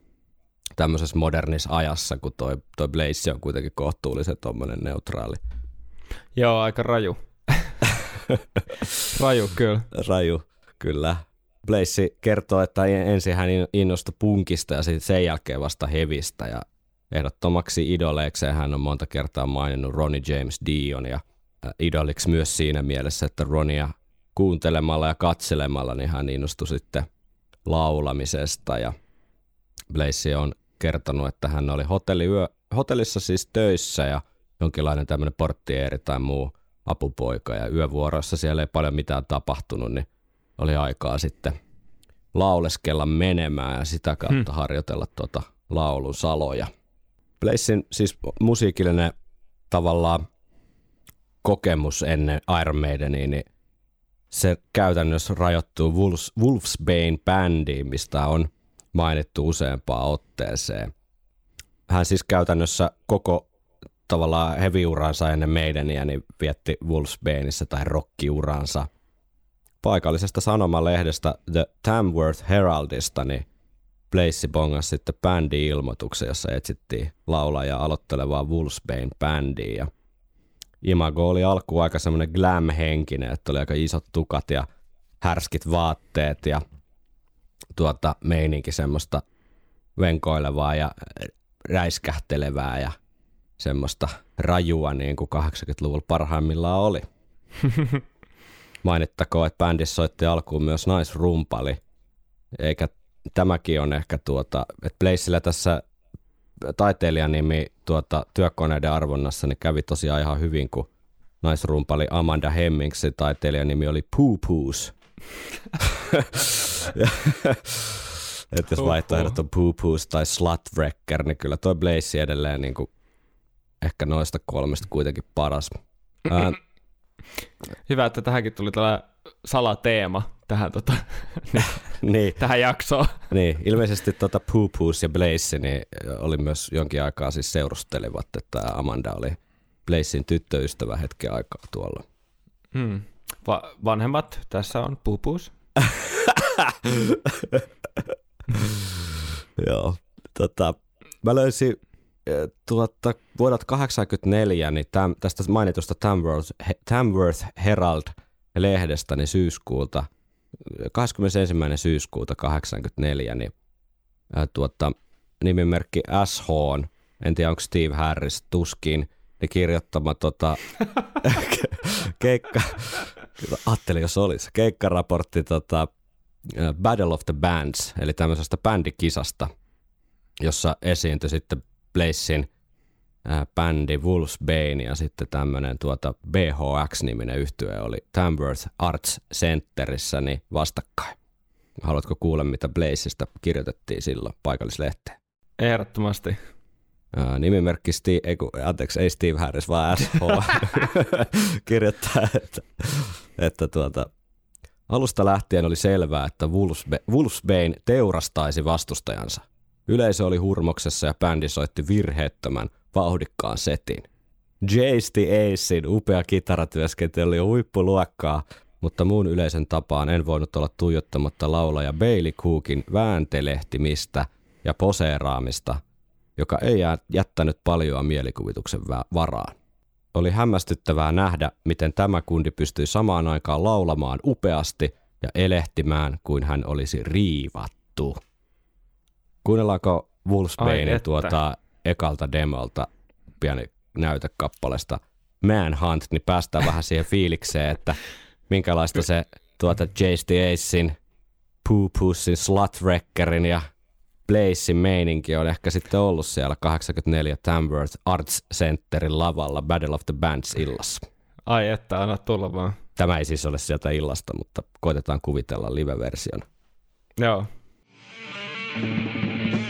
tämmöisessä modernissa ajassa, kun toi, toi Blaze on kuitenkin kohtuullisen tommoinen neutraali. Joo, aika raju. Raju, kyllä. Raju, kyllä. Blaze kertoo, että ensin hän innostui punkista ja sitten sen jälkeen vasta hevistä. Ja ehdottomaksi idoleikseen hän on monta kertaa maininnut Ronnie James Dion ja idoliksi myös siinä mielessä, että Ronia kuuntelemalla ja katselemalla niin hän innostui sitten laulamisesta. Ja Blaze on kertonut, että hän oli hotelliyö, hotellissa siis töissä ja jonkinlainen tämmöinen porttieri tai muu apupoika ja yövuoroissa siellä ei paljon mitään tapahtunut, niin oli aikaa sitten lauleskella menemään ja sitä kautta hmm. harjoitella tuota laulun saloja. Blazen siis musiikillinen tavallaan kokemus ennen Iron Maideniä, niin se käytännössä rajoittuu Wolfs, Wolfsbane-bändiin, mistä on mainittu useampaan otteeseen. Hän siis käytännössä koko tavallaan heavy-uransa ennen Maideniä niin vietti Wolfsbaneissa tai rock-uransa. Paikallisesta sanomalehdestä The Tamworth Heraldista niin Blaze bongasi sitten bändi-ilmoituksen, jossa etsittiin laulajaa aloittelevaa Wolfsbane-bändiä. Ja imago oli alkuun aika semmoinen glam-henkinen, että oli aika isot tukat ja härskit vaatteet ja tuota meininki semmoista venkoilevaa ja räiskähtelevää ja semmoista rajua niin kuin kahdeksankymmentäluvulla parhaimmillaan oli. Mainittakoon, että bändissä soitti alkuun myös naisrumpali, eikä tämäkin on ehkä tuota, että Blazella tässä taiteilijanimi tuota, työkoneiden arvonnassa niin kävi tosiaan ihan hyvin, kun naisrumpali Amanda Hemmingsen taiteilijanimi oli Poo Poo's. Että jos vaihtoehdot on Poo Poo's tai Slut Wrecker, niin kyllä toi Blaze edelleen niin kuin ehkä noista kolmesta kuitenkin paras. Ää... Hyvä, että tähänkin tuli tällainen salateema tähän, tota, niin. tähän jaksoon. Niin, ilmeisesti tota Poo Poo's ja Blaze niin oli myös jonkin aikaa siis seurustelivat, että Amanda oli Blazein tyttöystävä hetken aikaa tuolla. Hmm. Va- vanhemmat, tässä on Poo Poo's. Joo, tota, mä löysin tuota, vuodelta kahdeksankymmentäneljä niin täm, tästä mainitusta Tamworth, Tamworth Herald-lehdestä niin syyskuulta, kahdeskymmenesensimmäinen syyskuuta kahdeksankymmentäneljä niin, ää, tuota, nimimerkki S H, en tiedä onko Steve Harris, tuskin, niin kirjoittama tota, keikka, ajattelin jos olisi, keikkaraportti tota, Battle of the Bands, eli tämmöisestä bändikisasta, jossa esiintyi sitten Blazen äh, bändi Wolfsbane ja sitten tämmöinen tuota B H X-niminen yhtye oli Tamworth Arts Centerissä niin vastakkain. Haluatko kuulla, mitä Blazesta kirjoitettiin silloin paikallislehteen? Ehdottomasti. Äh, nimimerkki Steve, ei, ku, anteeksi, ei Steve Harris, vaan S H kirjoittaa, että, että tuota, alusta lähtien oli selvää, että Wolfsbane teurastaisi vastustajansa. Yleisö oli hurmoksessa ja bändi soitti virheettömän, vauhdikkaan setin. Jace the Acein upea kitaratyöskentely oli huippuluokkaa, mutta muun yleisen tapaan en voinut olla tuijottamatta laulaja Bailey Cookin vääntelehtimistä ja poseeraamista, joka ei jättänyt paljoa mielikuvituksen varaan. Oli hämmästyttävää nähdä, miten tämä kundi pystyi samaan aikaan laulamaan upeasti ja elehtimään, kuin hän olisi riivattu. Kuunnellaanko Wolfsbanen tuota ekalta demolta pieni näytekappalesta Manhunt, niin päästään vähän siihen fiilikseen, että minkälaista se tuota Jace the Acein, Poo Poo'sin, Slut Wreckerin ja Blazen meininki on ehkä sitten ollut siellä kahdeksankymmentäneljä Tamworth Arts Centerin lavalla Battle of the Bands illassa. Ai että, anna tulla vaan. Tämä ei siis ole sieltä illasta, mutta koitetaan kuvitella live-version. Joo. Look out!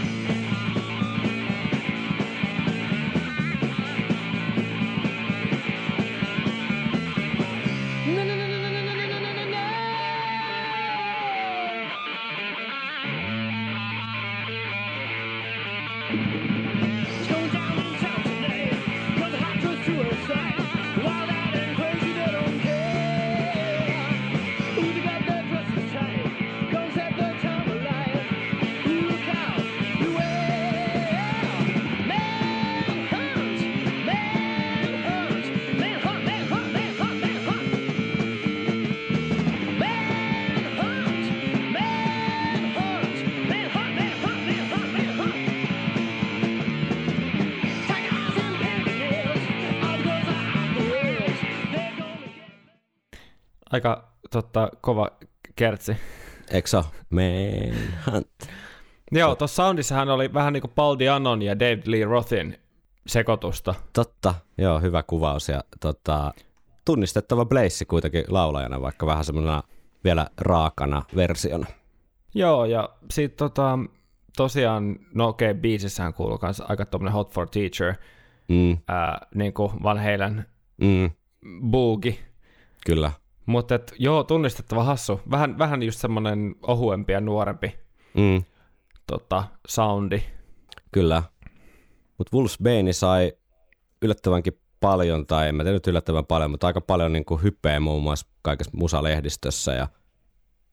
aika totta, kova kertsi. Exa Man Hunt. Joo, tuossa soundissahan oli vähän niin kuin Paul Di'Annon ja David Lee Rothin sekoitusta. Totta, joo, hyvä kuvaus. Ja tota, tunnistettava Blaze kuitenkin laulajana, vaikka vähän semmoisena vielä raakana versiona. Joo, ja sitten tota, tosiaan, no okei, okay, biisissähän kuuluu myös aika tommoinen Hot for Teacher, mm. ää, niin kuin Van Halen mm. boogie. Kyllä. Mutta joo, tunnistettava hassu. Vähän, vähän just semmoinen ohuempi ja nuorempi mm. tota, soundi. Kyllä. Mutta Wolfsbane sai yllättävänkin paljon, tai en mä tiedä nyt yllättävän paljon, mutta aika paljon niinku hypeä muun muassa kaikessa musalehdistössä. Ja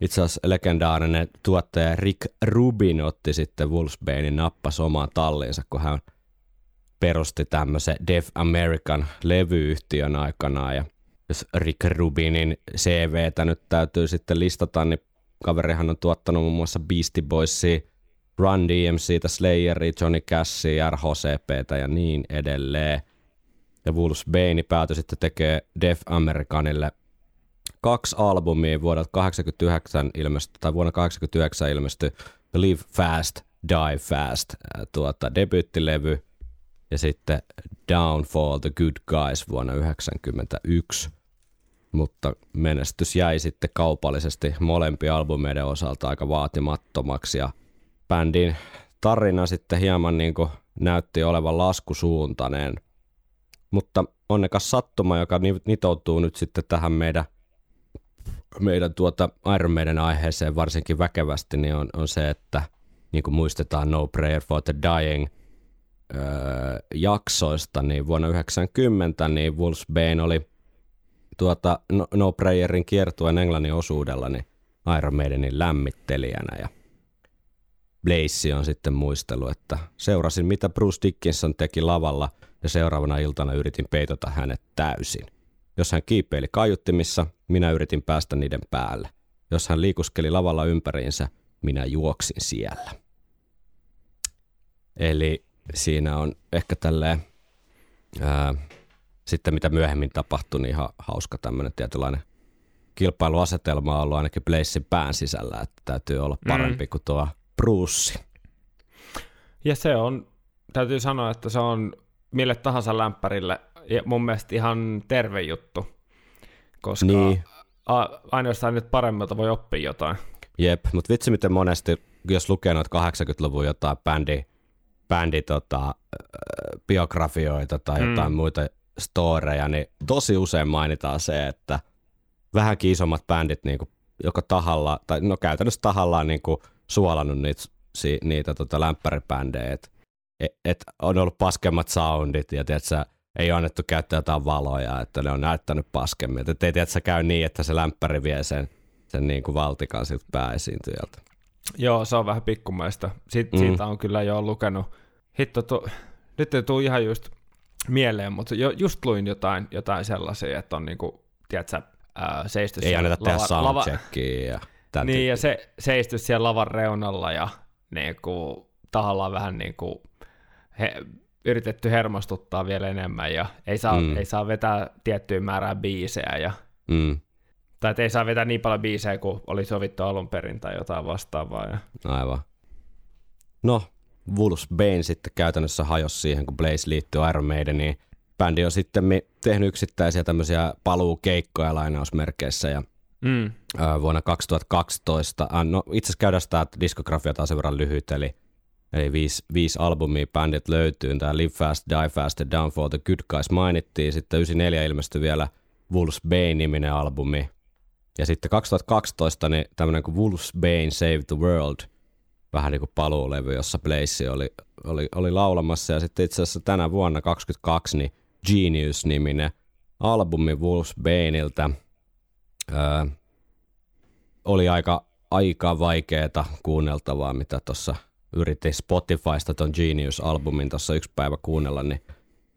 itse asiassa legendaarinen tuottaja Rick Rubin otti sitten Wolfsbanein nappas omaan talliinsa, kun hän perusti tämmöisen Deaf American levyyhtiön aikanaan. Ja jos Rick Rubinin C V:tä nyt täytyy sitten listata, niin kaverihan on tuottanut muun muassa Beastie Boysia, Run D M C:tä, Slayeria, Johnny Cashia, R H C P:tä ja niin edelleen. Ja Wolfsbane päätyi sitten tekemään Deaf Americanille kaksi albumia vuodelta kahdeksankymmentäyhdeksän ilmesty, tai vuonna kahdeksankymmentäyhdeksän ilmestyi Live Fast Die Fast tuota, debyyttilevy ja sitten Down Fall the Good Guys vuonna yhdeksänkymmentäyksi. Mutta menestys jäi sitten kaupallisesti molempien albumeiden osalta aika vaatimattomaksi ja bändin tarina sitten hieman niin kuin näytti olevan laskusuuntainen. Mutta onnekas sattuma, joka nitoutuu nyt sitten tähän meidän, meidän tuota Iron Maiden aiheeseen varsinkin väkevästi, niin on, on se, että niin kuin muistetaan No Prayer For The Dying öö, jaksoista, niin vuonna yhdeksänkymmentä niin Wolfsbane oli tuota No, no Prayerin kiertueen englannin osuudella niin Iron Maidenin lämmittelijänä ja Blaze on sitten muistelu, että seurasin mitä Bruce Dickinson teki lavalla ja seuraavana iltana yritin peitota hänet täysin. Jos hän kiipeili kaiuttimissa, minä yritin päästä niiden päälle. Jos hän liikuskeli lavalla ympäriinsä, minä juoksin siellä. Eli siinä on ehkä tälleen, ää, sitten mitä myöhemmin tapahtui, niin ihan hauska tämmöinen tietynlainen kilpailuasetelma on ollut ainakin Blazen pään sisällä, että täytyy olla parempi mm. kuin tuo Bruce. Ja se on, täytyy sanoa, että se on mille tahansa lämpärille ja mun mielestä ihan terve juttu, koska niin. a, ainoastaan nyt paremmilta voi oppia jotain. Jep, mutta vitsi miten monesti, jos lukee noita kahdeksankymmentäluvun jotain bändi, bändi tota, biografioita tai mm. jotain muita storeja, niin tosi usein mainitaan se, että vähänkin isommat bändit niin kuin joko tahalla, tai no käytännössä tahallaan niin kuin suolannut niitä, niitä tota, lämpäribändejä, että et, et on ollut paskemmat soundit ja tiiätkö, ei ole annettu käyttää jotain valoja, että ne on näyttänyt paskemmin. Että et, ei tiiätkö, käy niin, että se lämpäri vie sen, sen niin kuin valtikan siltä pääesiintyjältä. Joo, se on vähän pikkumaista. Siit, mm. Siitä on kyllä jo lukenut. Hitto, tu, nyt ei tule ihan just mieleen, mutta jo, just luin jotain, jotain sellaisia, että on niin kuin, tiiätkö, ää, seistys. Ei anneta tehdä soundcheckia ja... Niin, tyyppi. Ja se seistys siellä lavan reunalla ja niin kuin, tahallaan vähän niin kuin, he, yritetty hermostuttaa vielä enemmän ja ei saa, mm. ei saa vetää tiettyä määrää biisejä. Ja, mm. Tai ei saa vetää niin paljon biisejä kuin oli sovittu alun perin tai jotain vastaavaa. Ja. Aivan. No, Wolfsbane sitten käytännössä hajosi siihen, kun Blaze liittyy Iron Maideniin. Bändi on sitten tehnyt yksittäisiä tämmöisiä paluukeikkoja lainausmerkeissä ja Mm. vuonna kaksituhattakaksitoista, no itse asiassa käydään sitä, että diskografia on sen verran lyhyt, eli, eli viisi, viisi albumia bändit löytyy, tämä Live Fast, Die Fast ja Down Fall the Good Guys mainittiin, sitten yhdeksänkymmentäneljä ilmestyi vielä Wolfsbane-niminen albumi, ja sitten kaksituhattakaksitoista niin tämmöinen kuin Wolfsbane Save the World, vähän niin kuin paluulevy, jossa Blaze oli, oli, oli laulamassa, ja sitten itse asiassa tänä vuonna kaksikymmentäkaksi niin Genius-niminen albumi Wolfsbaneiltä, Öö, oli aika, aika vaikeeta kuunneltavaa, mitä tuossa yritin Spotifysta ton Genius-albumin tuossa yksi päivä kuunnella, niin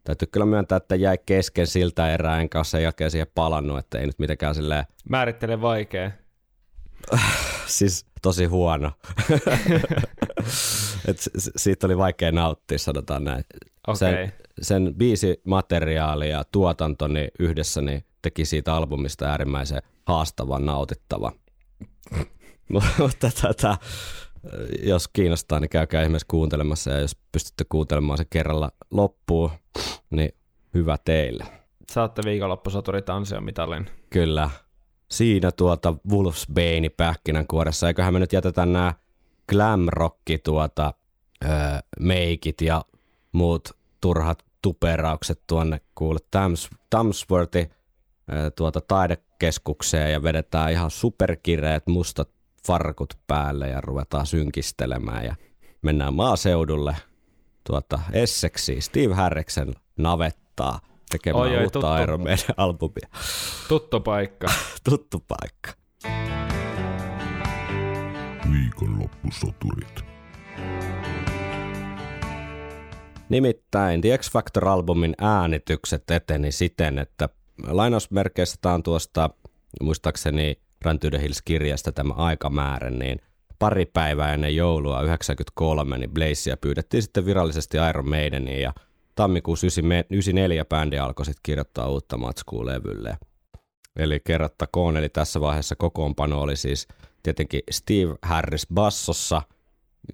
täytyy kyllä myöntää, että jäi kesken siltä erää, enkä ole sen jälkeen siihen palannut, että ei nyt mitenkään silleen... Määrittele vaikea. Siis tosi huono. Et siitä oli vaikea nauttia, sanotaan näin. Okay. Sen, sen biisimateriaali ja tuotanto niin yhdessä niin teki siitä albumista äärimmäisen haastava, nautittava. Mutta tätä, jos kiinnostaa, niin käykää ihmeessä kuuntelemassa, ja jos pystytte kuuntelemaan se kerralla loppuun, niin hyvä teille. Saatte viikonloppusoturit ansiomitalin. Kyllä. Siinä tuota Wolfsbane pähkinänkuoressa. Eiköhän me nyt jätetään nämä glam rocki tuota, öö, meikit ja muut turhat tuperaukset tuonne kuule Tams, Tamsworthin öö, tuota, taidekeskukseen ja vedetään ihan superkireet mustat farkut päälle ja ruvetaan synkistelemään ja mennään maaseudulle tuota, Essexiin Steve Harriksen navettaa tekemään oi, oi, uutta Iron Maiden albumia. Tuttu paikka. Tuttu paikka. Viikonloppusoturit. Nimittäin The X-Factor-albumin äänitykset eteni siten, että lainausmerkeissä tämä on tuosta, muistaakseni Run to the Hills-kirjasta tämä aikamäärä, niin pari päivää ennen joulua yhdeksänkymmentäkolme, niin Blazea pyydettiin sitten virallisesti Iron Maideniin ja tammikuussa yhdeksänkymmentäneljä bändi alkoi sitten kirjoittaa uutta matskua levylle. Eli kerrottakoon, eli tässä vaiheessa kokoonpano oli siis tietenkin Steve Harris bassossa,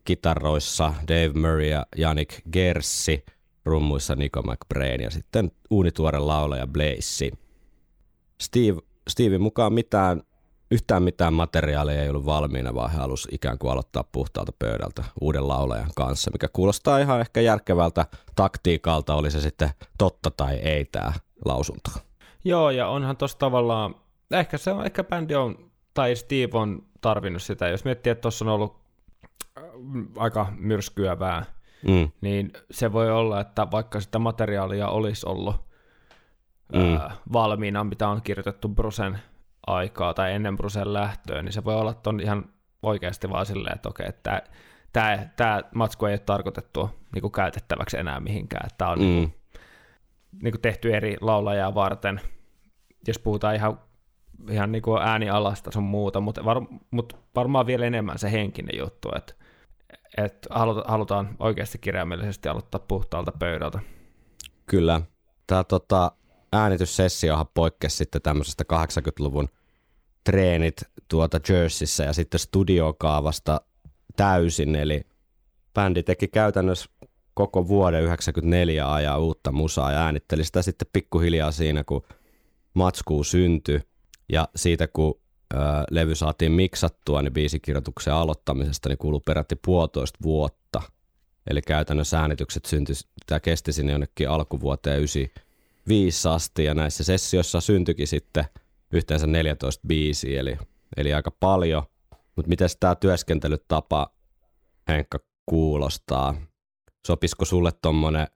kitaroissa Dave Murray ja Yannick Gersi, rummuissa Nico McBrain ja sitten uunituoren laulaja Blaze. Steve, Steven mukaan mitään, yhtään mitään materiaalia ei ollut valmiina, vaan he halusi ikään kuin aloittaa puhtaalta pöydältä uuden laulajan kanssa, mikä kuulostaa ihan ehkä järkevältä taktiikalta, oli se sitten totta tai ei tämä lausunto. Joo, ja onhan tuossa tavallaan, ehkä, se on, ehkä bändi on, tai Steve on tarvinnut sitä, jos miettii, että tuossa on ollut aika myrskyävää, mm. niin se voi olla, että vaikka sitä materiaalia olisi ollut mm. ää, valmiina, mitä on kirjoitettu Brucen aikaa tai ennen Brucen lähtöä, niin se voi olla, että on ihan oikeasti vaan silleen, että okei, että tämä, tämä matsku ei ole tarkoitettu niin kuin käytettäväksi enää mihinkään, että tämä on mm. niin kuin, niin kuin tehty eri laulajaa varten, jos puhutaan ihan ihan niin kuin äänialasta sun muuta, mutta var, mut varmaan vielä enemmän se henkinen juttu, että et haluta, halutaan oikeasti kirjaimellisesti aloittaa puhtaalta pöydältä. Kyllä. Tämä tota, äänityssessiohan poikkesi sitten tämmöisestä kahdeksankymmentäluvun treenit tuota Jerseyssä ja sitten studiokaavasta täysin, eli bändi teki käytännössä koko vuoden yhdeksänkymmentäneljä ajaa uutta musaa ja äänitteli sitä sitten pikkuhiljaa siinä, kun matskuu syntyi. Ja siitä, kun ö, levy saatiin miksattua, niin biisikirjoituksen aloittamisesta niin kului peräti puolitoista vuotta. Eli käytännössä äänitykset syntyi, tämä kesti sinne jonnekin alkuvuoteen yhdeksänkymmentäviisi asti, ja näissä sessioissa syntyikin sitten yhteensä neljätoista biisiä, eli, eli aika paljon. Mutta miten tämä työskentelytapa, Henkka, kuulostaa? Sopisiko sulle tuommoinen,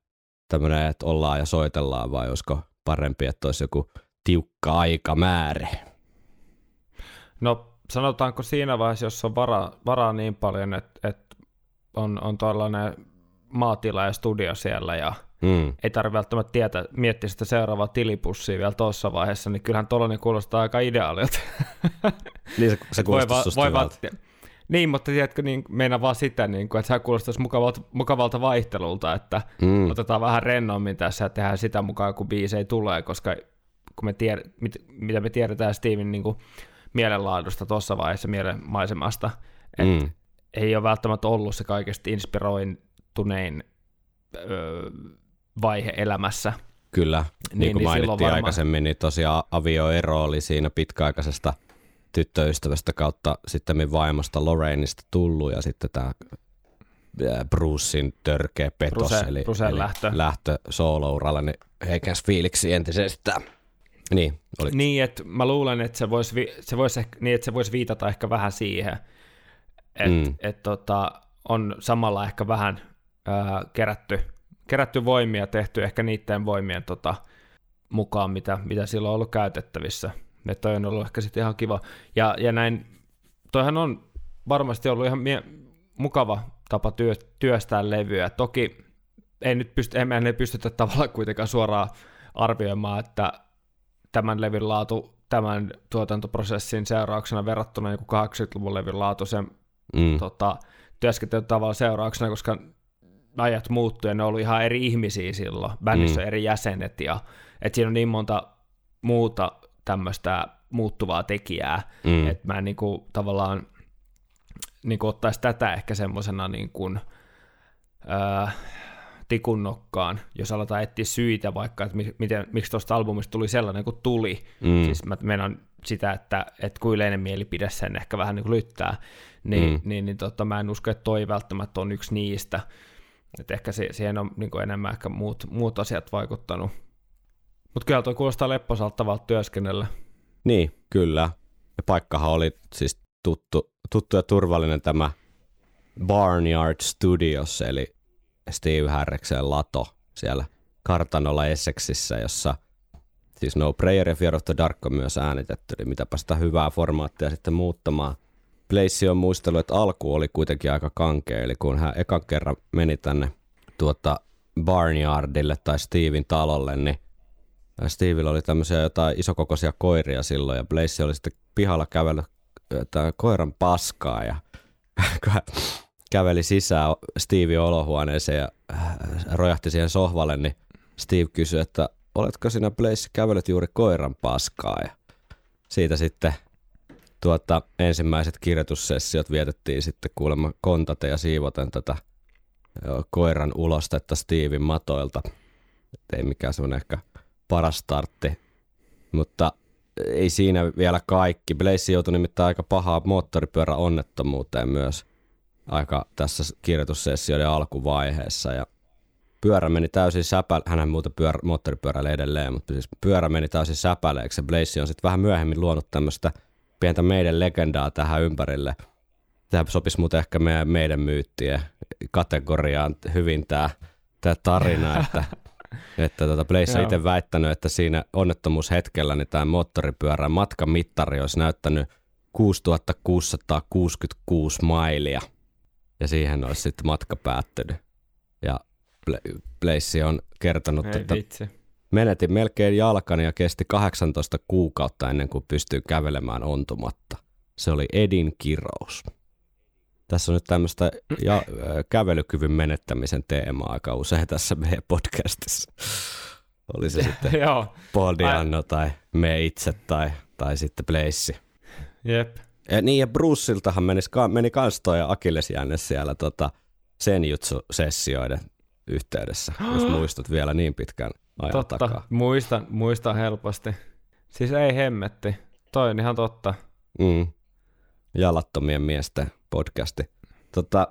että ollaan ja soitellaan, vai olisiko parempi, että olisi joku tiukka aikamäärä? No sanotaanko siinä vaiheessa, jos on varaa, varaa niin paljon, että, että on, on tuollainen maatila ja studio siellä ja mm. ei tarvitse välttämättä tietää, miettiä sitä seuraavaa tilipussia vielä tuossa vaiheessa, niin kyllähän tuollainen kuulostaa aika ideaalilta. Niin se, se kuulostaa susta hyvältä. Niin, mutta tiedätkö, niin meinaa vaan sitä, niin kuin, että sehän kuulostaisi mukavalta, mukavalta vaihtelulta, että mm. otetaan vähän rennommin tässä ja tehdään sitä mukaan, kun biisei tulee, koska kun me tiedä, mit, mitä me tiedetään Steven niin kuin mielenlaadusta tuossa vaiheessa, mielenmaisemasta, että mm. ei ole välttämättä ollut se kaikista inspiroitunein öö, vaihe elämässä. Kyllä, niin, niin kuin niin mainittiin varma aikaisemmin, niin tosiaan avioero oli siinä pitkäaikaisesta tyttöystävästä kautta sitten vaimosta Lorrainista tullut, ja sitten tämä Brucein törkeä petos, Bruce, eli, Bruce eli lähtö, lähtö soolouralle, niin heikäs fiiliksi entisestään. Niin, oli. Niin, että mä luulen, että se voisi vi- vois niin, vois viitata ehkä vähän siihen, että mm. et, tota, on samalla ehkä vähän ää, kerätty, kerätty voimia, tehty ehkä niiden voimien tota, mukaan, mitä, mitä silloin on ollut käytettävissä. Että toi on ollut ehkä sitten ihan kiva. Ja, ja näin, toihan on varmasti ollut ihan mie- mukava tapa työ, työstää levyä. Toki ei nyt pysty, ei pystytä tavallaan kuitenkaan suoraan arvioimaan, että tämän levyn laatu tämän tuotantoprosessin seurauksena verrattuna joku kahdeksankymmentäluvun levyn laatu sen mm. tota, työskentelytavan seurauksena, koska ajat muuttuu ja ne on ollut ihan eri ihmisiä silloin. Bändissä mm. on eri jäsenet ja et siinä on niin monta muuta tämmöistä muuttuvaa tekijää, mm. että mä en niin kuin, tavallaan niin kuin ottaisi tätä ehkä semmoisena niin kuin, ää, tikun nokkaan, jos aletaan etsiä syitä vaikka, että miten, miksi tuosta albumista tuli sellainen kuin tuli, mm. siis mä menen sitä, että, että kun yleinen mielipide sen ehkä vähän niin kuin lyttää, niin, mm. niin, niin tota, mä en usko, että toi välttämättä on yksi niistä, että ehkä siihen on niin kuin enemmän ehkä muut, muut asiat vaikuttanut, mutta kyllä toi kuulostaa lepposalta tavalla työskennellä. Niin, kyllä. Ja paikkahan oli siis tuttu, tuttu ja turvallinen tämä Barnyard Studios, eli Steve Harriksen lato siellä kartanolla Essexissa, jossa siis No Prayer ja Fear of the Dark on myös äänitetty, eli mitäpä sitä hyvää formaattia sitten muuttamaan. Blaze on muistellut, että alku oli kuitenkin aika kankea, eli kun hän ekan kerran meni tänne tuota Barnyardille tai Steven talolle, niin Stevillä oli tämmöisiä jotain isokokoisia koiria silloin, ja Blaze oli sitten pihalla kävellyt koiran paskaa, ja käveli sisään Steven olohuoneeseen ja rojahti siihen sohvalle, niin Steve kysyi, että oletko sinä Blaze kävellyt juuri koiran paskaa, ja siitä sitten tuota, ensimmäiset kirjoitussessiot vietettiin sitten kuulemma kontaten ja siivoten tätä koiran ulostetta Steven matoilta, ei mikään semmoinen ehkä paras startti, mutta ei siinä vielä kaikki. Blaze joutui nimittäin aika pahaa moottoripyöräonnettomuuteen myös aika tässä kirjoitussessioiden alkuvaiheessa. Ja pyörä meni täysin säpäleeksi, hänhän muuta pyörä, moottoripyörällä edelleen, mutta siis pyörä meni täysin säpäleeksi. Blaze on sitten vähän myöhemmin luonut tämmöistä pientä meidän legendaa tähän ympärille. Tämä sopisi muuten ehkä meidän, meidän myyttien kategoriaan hyvin tämä, tämä tarina, että Että tuota, Blaze on itse väittänyt, että siinä onnettomuushetkellä niin tämä moottoripyörän matkamittari olisi näyttänyt kuusituhatta kuusisataakuusikymmentäkuusi mailia ja siihen olisi sitten matka päättynyt. Ja Blaze on kertonut, ei, että vitsi. Menetin melkein jalkani ja kesti kahdeksantoista kuukautta ennen kuin pystyy kävelemään ontumatta. Se oli Edin kirous. Tässä on nyt tämmöistä ja, kävelykyvyn menettämisen teemaa aika usein tässä meidän podcastissa. Oli se sitten Paul Di'Anno tai me itse tai, tai sitten Blaze. Jep. Ja, niin ja Bruceiltahan menis, meni kans toi akillesjänne siellä tota, senjutsu-sessioiden yhteydessä, jos muistat vielä niin pitkän ajan totta. Takaa. Muistan, muistan helposti. Siis ei hemmetti, toi on ihan totta. Mm. Jalattomien miesten podcasti. Tota,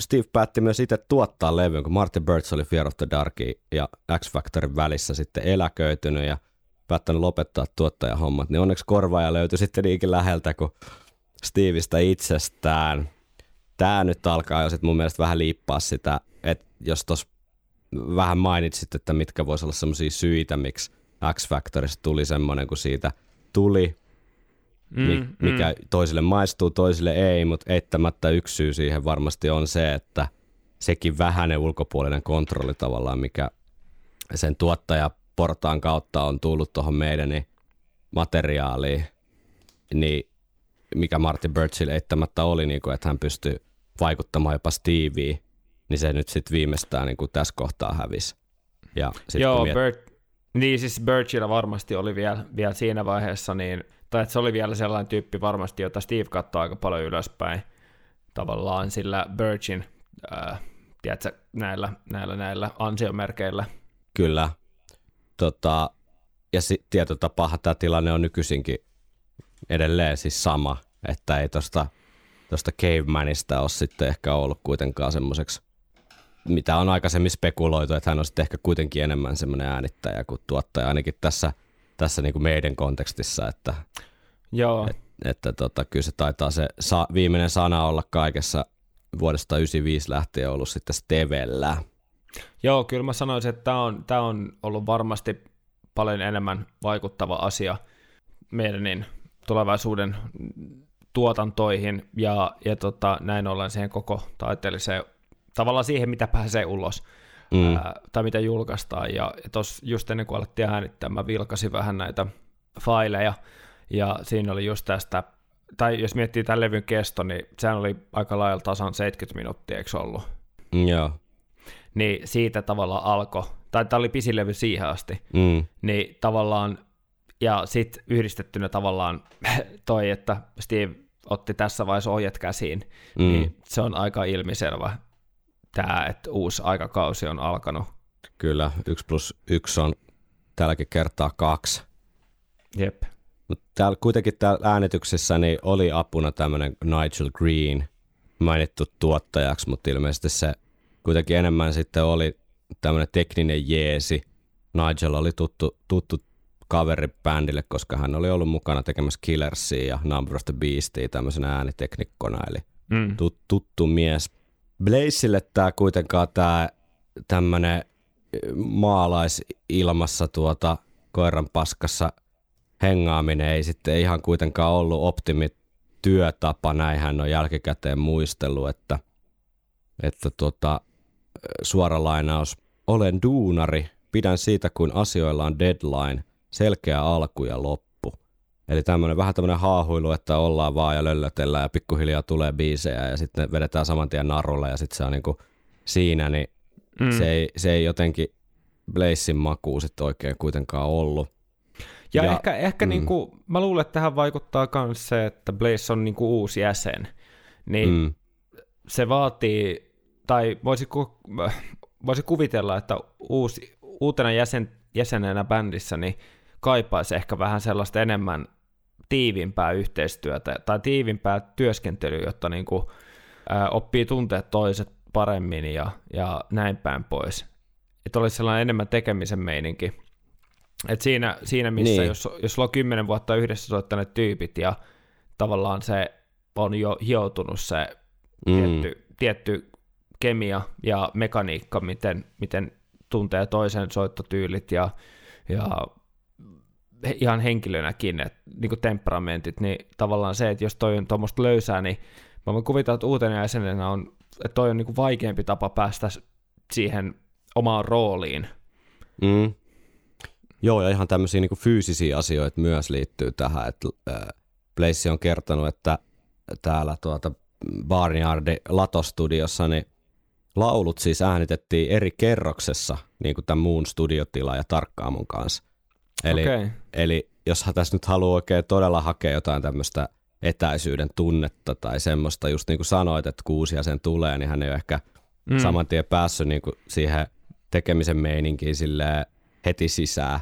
Steve päätti myös itse tuottaa levyn, kun Martin Birch oli Fear of the Darkin ja X-Factorin välissä sitten eläköitynyt ja päättänyt lopettaa tuottajahommat, niin onneksi korvaaja löytyi sitten niinkin läheltä kuin Steveistä itsestään. Tää nyt alkaa jo sit mun mielestä vähän liippaa sitä, että jos tuossa vähän mainitsit, että mitkä vois olla semmosia syitä, miksi X-Factorista tuli semmoinen kuin siitä tuli, Mm, mikä mm. toisille maistuu, toisille ei, mutta eittämättä yksi syy siihen varmasti on se, että sekin vähäinen ulkopuolinen kontrolli tavallaan, mikä sen tuottajaportaan kautta on tullut tuohon meidän materiaaliin, niin mikä Martin Birchille eittämättä oli, niin kun, että hän pystyi vaikuttamaan jopa Steveen, niin se nyt sitten viimeistään niin kun tässä kohtaa hävisi. Ja sit, Joo, miet... Birch, niin siis Birchilla varmasti oli vielä, vielä siinä vaiheessa, niin tai että se oli vielä sellainen tyyppi varmasti, jota Steve katsoi aika paljon ylöspäin tavallaan sillä Birchin, ää, tiedätkö, näillä, näillä, näillä ansiomerkeillä. Kyllä. Tota, ja si- tietotapahan tämä tilanne on nykyisinkin edelleen siis sama, että ei tuosta Cavemanista ole sitten ehkä ollut kuitenkaan semmoiseksi, mitä on aikaisemmin spekuloitu, että hän on sitten ehkä kuitenkin enemmän semmoinen äänittäjä kuin tuottaja, ainakin tässä tässä niin kuin meidän kontekstissa, että, Joo. Et, että tota, kyllä se taitaa se sa, viimeinen sana olla kaikessa vuodesta yhdeksänkymmentäviisi lähtien ollut sitten Stevellä. Joo, kyllä mä sanoisin, että tämä on, tämä on ollut varmasti paljon enemmän vaikuttava asia meidän tulevaisuuden tuotantoihin ja, ja tota, näin ollen siihen koko taiteelliseen, tavallaan siihen, mitä pääsee ulos. Mm. Ää, tai mitä julkaistaan, ja tuossa just ennen kuin alettiin äänittää, mä vilkasin vähän näitä faileja, ja siinä oli just tästä, tai jos miettii tämän levyn kesto, niin sehän oli aika lailla tasan seitsemänkymmentä minuuttia, eikö ollut? Joo. Mm. Niin siitä tavallaan alkoi, tai tämä oli pisin levy siihen asti, mm. niin tavallaan Ja sitten yhdistettynä tavallaan toi, että Steve otti tässä vaiheessa ohjat käsiin, mm. niin se on aika ilmiselvä tämä, että uusi aikakausi on alkanut. Kyllä, yksi plus yksi on tälläkin kertaa kaksi. Jep. Mut täällä, kuitenkin täällä äänityksessä niin oli apuna tämmöinen Nigel Green mainittu tuottajaksi, mutta ilmeisesti se kuitenkin enemmän sitten oli tämmöinen tekninen jeesi. Nigel oli tuttu, tuttu kaveri bändille, koska hän oli ollut mukana tekemässä Killersia ja Number of the Beastia tämmöisenä ääniteknikkona, eli mm. tut, tuttu mies. Blazeille tämä kuitenkaan tämä tämmöinen maalaisilmassa tuota koiran paskassa hengaaminen ei sitten ihan kuitenkaan ollut optimityötapa, näin hän on jälkikäteen muistellut, että, että tuota, suora lainaus, olen duunari, pidän siitä kuin asioilla on deadline, selkeä alku ja loppu. Eli tämmönen, vähän tämmöinen haahuilu, että ollaan vaan ja löllötellään ja pikkuhiljaa tulee biisejä ja sitten ne vedetään saman tien narulla ja sitten se on niin kuin siinä, niin mm. se, ei, se ei jotenkin Blazen makuu sitten oikein kuitenkaan ollut. Ja, ja ehkä, ehkä mm. niin kuin, mä luulen, että tähän vaikuttaa myös se, että Blaze on niin kuin uusi jäsen, niin mm. se vaatii, tai voisi, ku, voisi kuvitella, että uusi, uutena jäsen, jäsenenä bändissä niin kaipaisi ehkä vähän sellaista enemmän tiiviimpää yhteistyötä tai tiiviimpää työskentelyä, jotta niin kuin, ä, oppii tuntea toiset paremmin ja, ja näin päin pois. Että olisi sellainen enemmän tekemisen meininki. Et siinä, siinä missä, niin. jos, jos on kymmenen vuotta yhdessä soittaneet tyypit ja tavallaan se on jo hioutunut se mm. tietty, tietty kemia ja mekaniikka, miten, miten tuntee toisen soittotyylit ja, ja he, ihan henkilönäkin, et, niin kuin temperamentit, niin tavallaan se, että jos toi on tuommoista löysää, niin mä voin kuvitella, että uutena jäsenenä on, että toi on niin kuin vaikeampi tapa päästä siihen omaan rooliin. Mm. Joo, ja ihan tämmöisiä niin kuin fyysisiä asioita myös liittyy tähän, että äh, Blaze on kertonut, että täällä tuota Barnyardin Latostudiossa niin laulut siis äänitettiin eri kerroksessa niin kuin tämän muun studiotila ja tarkkaamon kanssa. Eli, okay. eli jos tässä nyt haluaa oikein todella hakea jotain tämmöistä etäisyyden tunnetta tai semmoista, just niin kuin sanoit, että kun uusi jäsen tulee, niin hän ei ole ehkä mm. saman tien päässyt niin kuin siihen tekemisen meininkiin silleen heti sisään,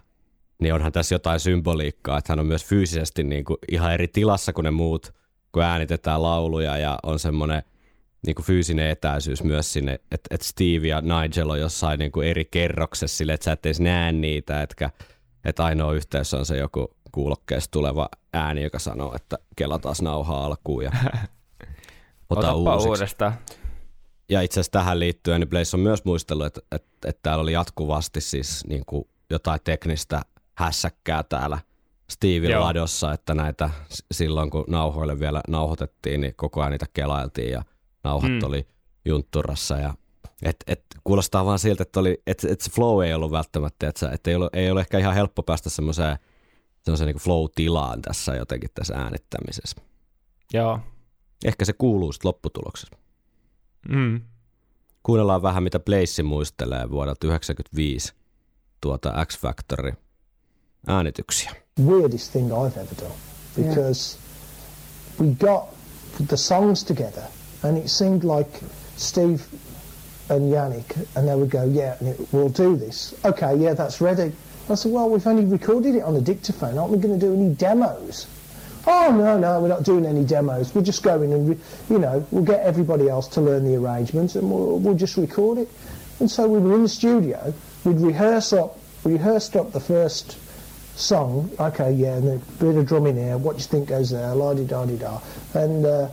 niin onhan tässä jotain symboliikkaa, että hän on myös fyysisesti niin kuin ihan eri tilassa kuin ne muut, kun äänitetään lauluja ja on semmoinen niin kuin fyysinen etäisyys myös sinne, että et Steve ja Nigel on jossain niin kuin eri kerroksessa sille, että sä et edes näe niitä, etkä, että ainoa yhteys on se joku kuulokkeessa tuleva ääni, joka sanoo, että kela taas nauhaa alkuun ja ota uudestaan. Ja itse asiassa tähän liittyen, niin Blaze on myös muistellut, että, että, että täällä oli jatkuvasti siis niin kuin jotain teknistä hässäkkää täällä Steven Joo. ladossa, että näitä silloin kun nauhoille vielä nauhoitettiin, niin koko ajan niitä kelailtiin ja nauhat mm. oli juntturassa. Ja, et, et, kuulostaa vaan siltä, että, oli, että, että se flow ei ollut välttämättä, että, että ei, ollut, ei ole ehkä ihan helppo päästä semmoiseen, semmoiseen niin kuin flow-tilaan tässä jotenkin tässä äänittämisessä. Joo. Ehkä se kuuluu sitten lopputuloksessa. Mm. Kuunnellaan vähän, mitä Blaze muistelee vuodelta yhdeksänkymmentäviisi tuota X-Factorin äänityksiä. Weirdest thing I've ever done, because yeah. we got the songs together and it seemed like Steve and Yannick and they would go, yeah, we'll do this. Okay, yeah, that's ready. I said, well, we've only recorded it on a dictaphone. Aren't we going to do any demos? Oh, no, no, we're not doing any demos. We're just going and, re- you know, we'll get everybody else to learn the arrangements and we'll, we'll just record it. And so we were in the studio. We'd rehearse up, rehearsed up the first song. Okay, yeah, and a bit of drumming here. What do you think goes there? La-di-da-di-da. And, uh,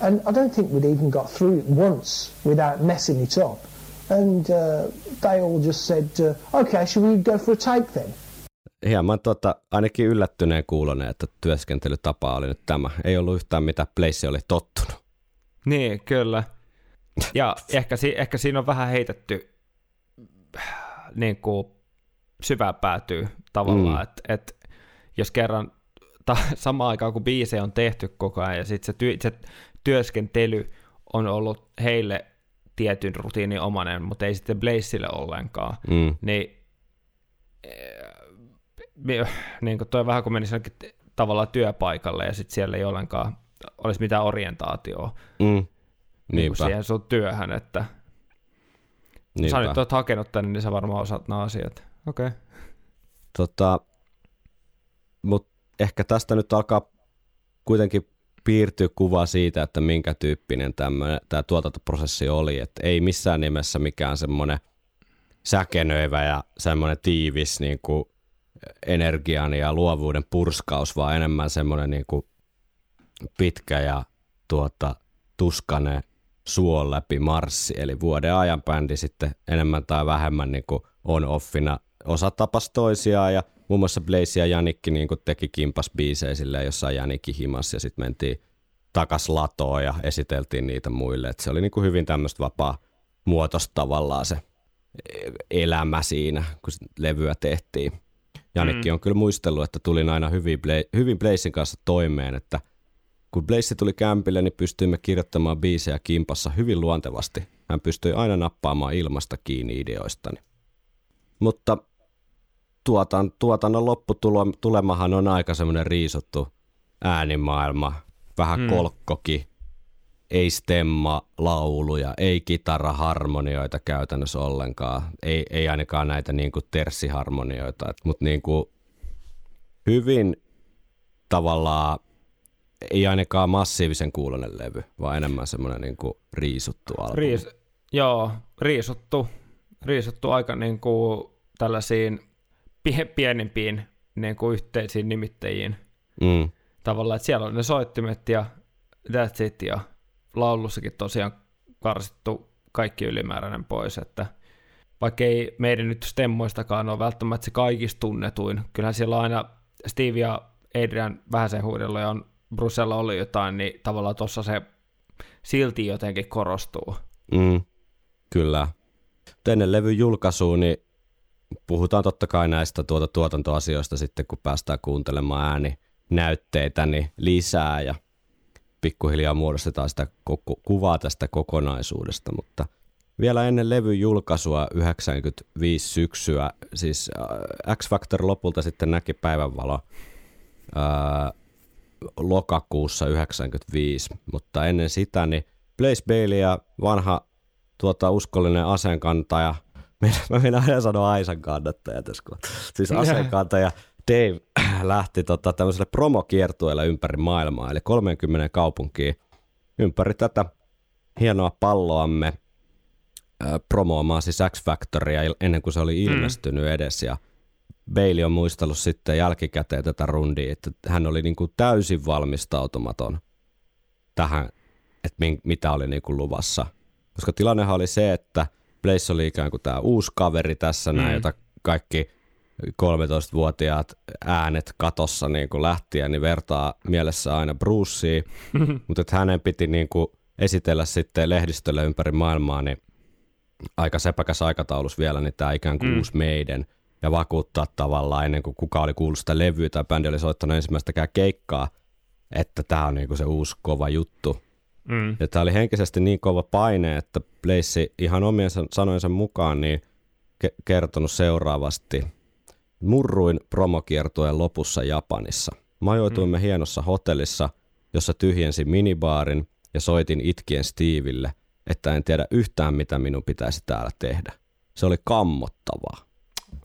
and I don't think we'd even got through it once without messing it up. And uh, they all just said, uh, okay, should we go for a take then? Hieman tuota, ainakin yllättyneen kuuloneen, että työskentelytapa oli nyt tämä. Ei ollut yhtään mitä Blaze oli tottunut. Niin, kyllä. Ja ehkä, ehkä siinä on vähän heitetty niin kuin syvään päätyy tavallaan, mm. että et, jos kerran ta, samaan aikaan kun biisejä on tehty koko ajan ja sitten se, ty, se työskentely on ollut heille tietyn rutiinin omanen, mutta ei sitten Blazeille ollenkaan, mm. niin niin kuin toi vähän kun menisi tavallaan työpaikalle ja sitten siellä ei ollenkaan olisi mitään orientaatioa mm. niin siihen sun työhön, että niinpä. Sä nyt oot hakenut tänne, niin sä varmaan osaat nämä asiat. Okei. Okay. Tota, mut ehkä tästä nyt alkaa kuitenkin piirtyy kuva siitä, että minkä tyyppinen tämä tuotantoprosessi oli. Et ei missään nimessä mikään semmoinen säkenöivä ja semmoinen tiivis niin kuin energian ja luovuuden purskaus, vaan enemmän semmoinen niin kuin pitkä ja tuota, tuskainen suon läpi marssi. Eli vuoden ajan bändi sitten enemmän tai vähemmän niin kuin on-offina osa tapas toisiaan ja muun muassa Blaze ja Janikki niin teki kimpas biisejä silleen jossain Janikki himas ja sitten mentiin takas latoon ja esiteltiin niitä muille. Et se oli niin kuin hyvin tämmöistä vapaa muotosta tavallaan se elämä siinä, kun levyä tehtiin. Janikki mm. on kyllä muistellut, että tulin aina hyvin, Bla- hyvin Blazen kanssa toimeen, että kun Blaze tuli kämpille, niin pystyimme kirjoittamaan biisejä kimpassa hyvin luontevasti. Hän pystyi aina nappaamaan ilmasta kiinni ideoistani. Mutta tuotan, tuotannon lopputulemahan on aika semmoinen riisuttu äänimaailma, vähän hmm. kolkkoki, ei stemma, lauluja, ei kitaraharmonioita käytännössä ollenkaan, ei, ei ainakaan näitä niin kuin terssiharmonioita, mutta niin kuin hyvin tavallaan ei ainakaan massiivisen kuulonen levy, vaan enemmän semmoinen niin kuin riisuttu albumi. Riis, joo, riisuttu. Riisuttu aika niin kuin tällaisiin pienempiin niin kuin yhteisiin nimittäjiin mm. tavallaan, että siellä on ne soittimet ja that's it, ja laulussakin tosiaan karsittu kaikki ylimääräinen pois, että vaikka ei meidän nyt stemmoistakaan ole välttämättä se kaikista tunnetuin, kyllähän siellä aina Steve ja Adrian vähäsen huudella ja on Brucella oli jotain, niin tavallaan tuossa se silti jotenkin korostuu. Mm. Kyllä. Ennen levyn julkaisua, niin puhutaan totta kai näistä tuota tuotantoasioista sitten, kun päästään kuuntelemaan ääninäytteitä niin lisää ja pikkuhiljaa muodostetaan sitä koko, kuvaa tästä kokonaisuudesta, mutta vielä ennen levyn julkaisua yhdeksänkymmentäviisi syksyä, siis X-Factor lopulta sitten näki päivänvalo ää, lokakuussa yhdeksänkymmentäviisi, mutta ennen sitä niin Blaze Bailey ja vanha tuota uskollinen aseenkantaja, mä menen aina sanoa Aisan kannattaja tässä kohtaa, siis aseenkantaja Dave lähti tota tämmöiselle promokiertueelle ympäri maailmaa, eli kolmeenkymmeneen kaupunkiin ympäri tätä hienoa palloamme äh, promoomaan siis X-Factoria ennen kuin se oli ilmestynyt mm. edes, ja Bailey on muistellut sitten jälkikäteen tätä rundia, että hän oli niin kuin täysin valmistautumaton tähän, että mitä oli niin kuin luvassa. Koska tilannehan oli se, että Blaze oli ikään kuin tämä uusi kaveri tässä, mm. näin, jota kaikki kolmetoistavuotiaat äänet katossa niin kuin lähtien, niin vertaa mielessä aina Brucea, mutta että hänen piti niin kuin esitellä sitten lehdistölle ympäri maailmaa, niin aika sepäkäs aikataulus vielä, niin tämä ikään kuin mm. uusi Maiden, ja vakuuttaa tavallaan ennen kuin kuka oli kuullut sitä levyä tai bändi oli soittanut ensimmäistäkään keikkaa, että tämä on niin kuin se uusi kova juttu. Mm. Ja tämä oli henkisesti niin kova paine, että Blaze ihan omien sanojensa mukaan niin ke- kertonut seuraavasti. Murruin promokiertueen lopussa Japanissa. Majoituimme mm. hienossa hotellissa, jossa tyhjensin minibaarin ja soitin itkien Stevelle, että en tiedä yhtään mitä minun pitäisi täällä tehdä. Se oli kammottavaa.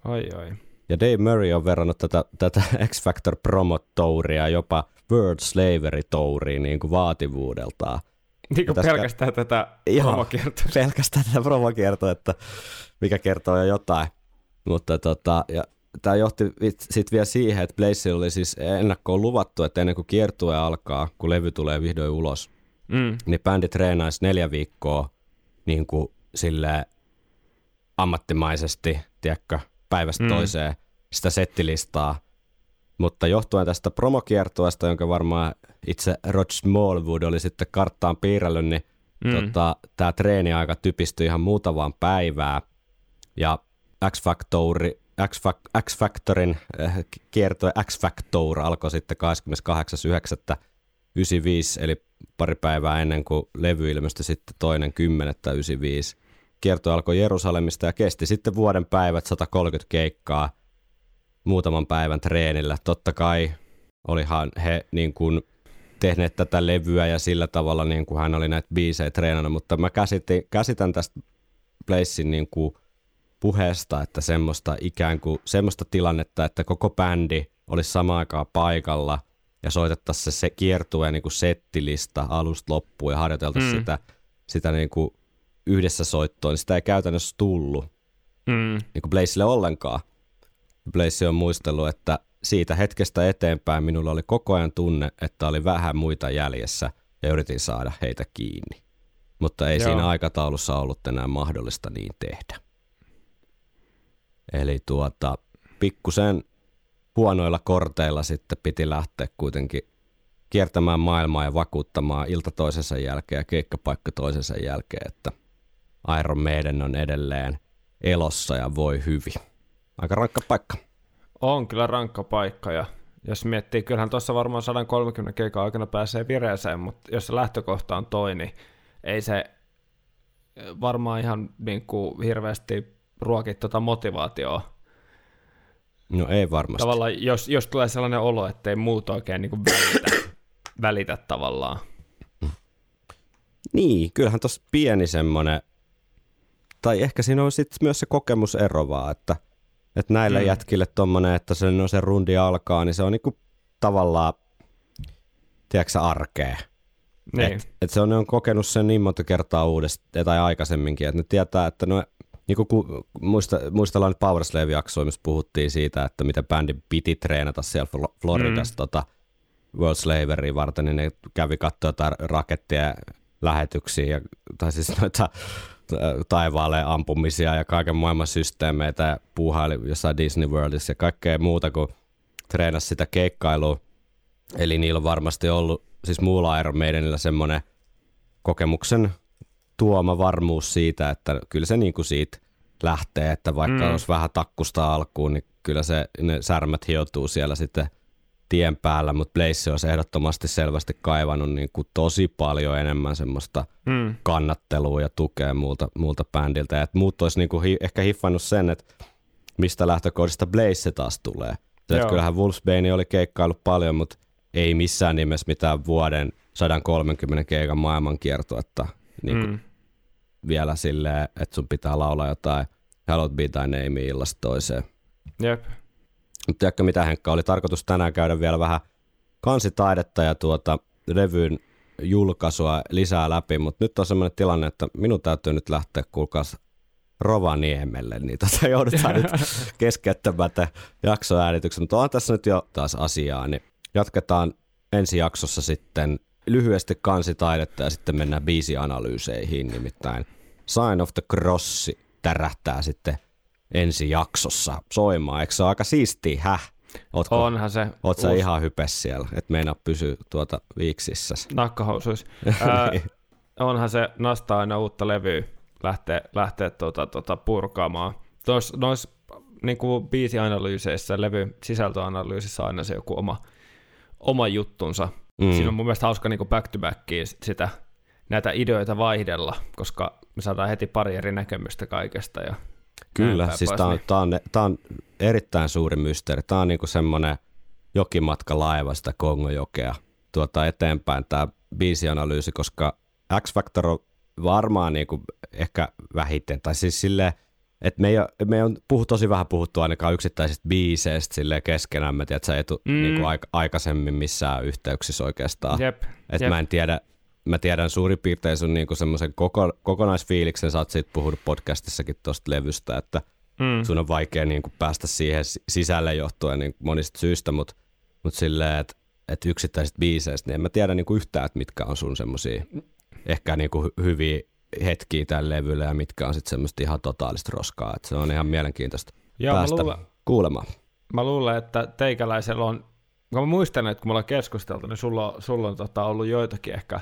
Ai ai. Ja Dave Murray on verrannut tätä, tätä X-Factor promotouria jopa World Slavery-touriin niin kuin vaativuudeltaan. Niin kuin pelkästään tätä promokiertoa. Pelkästään tätä promokiertoa, että mikä kertoo jo jotain. Mutta tota, ja tämä johti sitten vielä siihen, että Blaze oli siis ennakkoon luvattu, että ennen kuin kiertue alkaa, kun levy tulee vihdoin ulos, mm. niin bändi treenaisi neljä viikkoa niin kuin silleen ammattimaisesti, tiedätkö, päivästä mm. toiseen sitä settilistaa. Mutta johtuen tästä promokiertueesta, jonka varmaan itse Rod Smallwood oli sitten karttaan piirrellyt, niin mm. tota, tämä treeniaika typistyi ihan muutamaan päivään. Ja X-Factori, X-Factorin äh, kiertue X-Factor alkoi sitten kahdeskymmenestoinen yhdeksättä yhdeksänkymmentäviisi, eli pari päivää ennen kuin levy ilmestyi sitten toinen kymmenettä yhdeksänkymmentäviisi. Kiertue alkoi Jerusalemista ja kesti sitten vuoden päivät satakolmekymmentä keikkaa. muutaman päivän treenillä. Totta kai olihan he niin kuin tehneet tätä levyä ja sillä tavalla niin kuin hän oli näitä biisejä treenannut, mutta mä käsitin, käsitän tästä Blazen niin kuin puheesta, että semmoista ikään kuin semmoista tilannetta, että koko bändi olisi samaan aikaan paikalla ja soitettaisiin se, se kiertueen niin kuin settilista alusta loppuun ja harjoiteltaisiin mm. sitä, sitä niin kuin yhdessä soittoa, niin sitä ei käytännössä tullut mm. niin kuin Blazelle ollenkaan. Blaze on muistellut, että siitä hetkestä eteenpäin minulla oli koko ajan tunne, että oli vähän muita jäljessä ja yritin saada heitä kiinni. Mutta ei Joo. siinä aikataulussa ollut enää mahdollista niin tehdä. Eli tuota, pikkusen huonoilla korteilla sitten piti lähteä kuitenkin kiertämään maailmaa ja vakuuttamaan ilta toisensa jälkeen ja keikkapaikka toisensa jälkeen, että Iron Maiden on edelleen elossa ja voi hyvin. Aika rankka paikka. On kyllä rankka paikka, ja jos miettii, kyllähän tuossa varmaan sata kolmekymmentä keikan aikana pääsee vireeseen, mutta jos se lähtökohta on toi, niin ei se varmaan ihan niin kuin hirveästi ruoki tuota motivaatioa. No ei varmasti. Tavallaan jos, jos tulee sellainen olo, että ei muut oikein niin kuin välitä, välitä tavallaan. Niin, kyllähän tuossa pieni semmoinen, tai ehkä siinä on sitten myös se kokemusero vaan, että Et näille mm. jätkille tommonen, että se, no, se rundi alkaa, niin se on niinku tavallaan, tiedätkö, arkea. Niin. Että et se on, on kokenut sen niin monta kertaa uudestaan, tai aikaisemminkin, että ne tietää, että no, niinku ku, muista, muistellaan nyt Power Slave-jaksoa, missä puhuttiin siitä, että mitä bändi piti treenata siellä Floridassa mm. tota World Slaveria varten, niin ne kävi katsoa jotain rakettia lähetyksiä, ja, tai siis noita taivaalle ampumisia ja kaiken maailman systeemeitä ja puuhaili jossain Disney Worldissa ja kaikkea muuta kuin treenasi sitä keikkailua. Eli niillä on varmasti ollut, siis muulla Iron Maidenillä semmoinen kokemuksen tuoma varmuus siitä, että kyllä se niin kuin siitä lähtee, että vaikka mm. olisi vähän takkusta alkuun, niin kyllä se, ne särmät hioutuu siellä sitten tien päällä, mutta Blaze olisi ehdottomasti selvästi kaivannut niin kuin tosi paljon enemmän semmoista mm. kannattelua ja tukea muulta, muulta bändiltä. Ja muut olisi niin kuin hi, ehkä hiffannut sen, että mistä lähtökohdista Blaze taas tulee. Että kyllähän Wolfsbane oli keikkaillut paljon, mutta ei missään nimessä mitään vuoden sata kolmekymmentä keikan maailmankiertuetta niin kuin mm. vielä silleen, että sun pitää laulaa jotain Hallowed Be Thy Name illasta toiseen. Jep. Tiedätkö mitä, Henkka, oli tarkoitus tänään käydä vielä vähän kansitaidetta ja tuota levyn julkaisua lisää läpi, mutta nyt on sellainen tilanne, että minun täytyy nyt lähteä, kuulkaas, Rovaniemelle, niin tota joudutaan nyt keskeyttämään tämän jaksoäänityksen, mutta on tässä nyt jo taas asiaa, niin jatketaan ensi jaksossa sitten lyhyesti kansitaidetta ja sitten mennään biisianalyyseihin, nimittäin Sign of the Cross tärähtää sitten ensi jaksossa soimaan. Eikö se ole aika siistiä? Häh? Ootko, Onhan se. Oot sä uusi. Ihan hypes siellä, et meinaa pysyä tuota viiksissäsi. Nakkahousuis. Äh, onhan se nastaa aina uutta levyä lähteä, lähteä tuota, tuota purkamaan. Noissa nois, niin kuin biisianalyyseissä, levy sisältöanalyysissä aina se joku oma, oma juttunsa. Mm. Siinä on mun mielestä hauska niin kuin back to backiin sitä, näitä ideoita vaihdella, koska me saadaan heti pari eri näkemystä kaikesta ja kyllä, siis tämä on, tää on, tää on erittäin suuri mysteeri. Tämä on niinku semmoinen jokimatka laivasta Kongonjokea tuota eteenpäin tämä biisianalyysi, koska X-Factor on varmaan niinku ehkä vähiten, tai siis silleen, että me ei ole, me on puhuttu, tosi vähän puhuttu ainakaan yksittäisistä biiseistä silleen keskenään. Mä tiedän, että sä ei tule mm. niinku aik- aikaisemmin missään yhteyksissä oikeastaan. Jep, että mä en tiedä. Mä tiedän suurin piirtein sun niinku semmoisen koko, kokonaisfiiliksen, sä oot siitä puhunut podcastissakin tuosta levystä, että mm. sun on vaikea niinku päästä siihen sisälle johtuen niinku monista syistä, mutta mut silleen, että et yksittäisistä biiseistä, niin en mä tiedä niinku yhtään, että mitkä on sun semmosia ehkä niinku hyviä hetkiä tällä levyllä ja mitkä on sitten semmoista ihan totaalista roskaa, että se on ihan mielenkiintoista Joo, päästä mä luulen, kuulemaan. Mä luulen, että teikäläisellä on, kun mä muistan, että kun me ollaan keskusteltu, niin sulla, sulla on tota ollut joitakin ehkä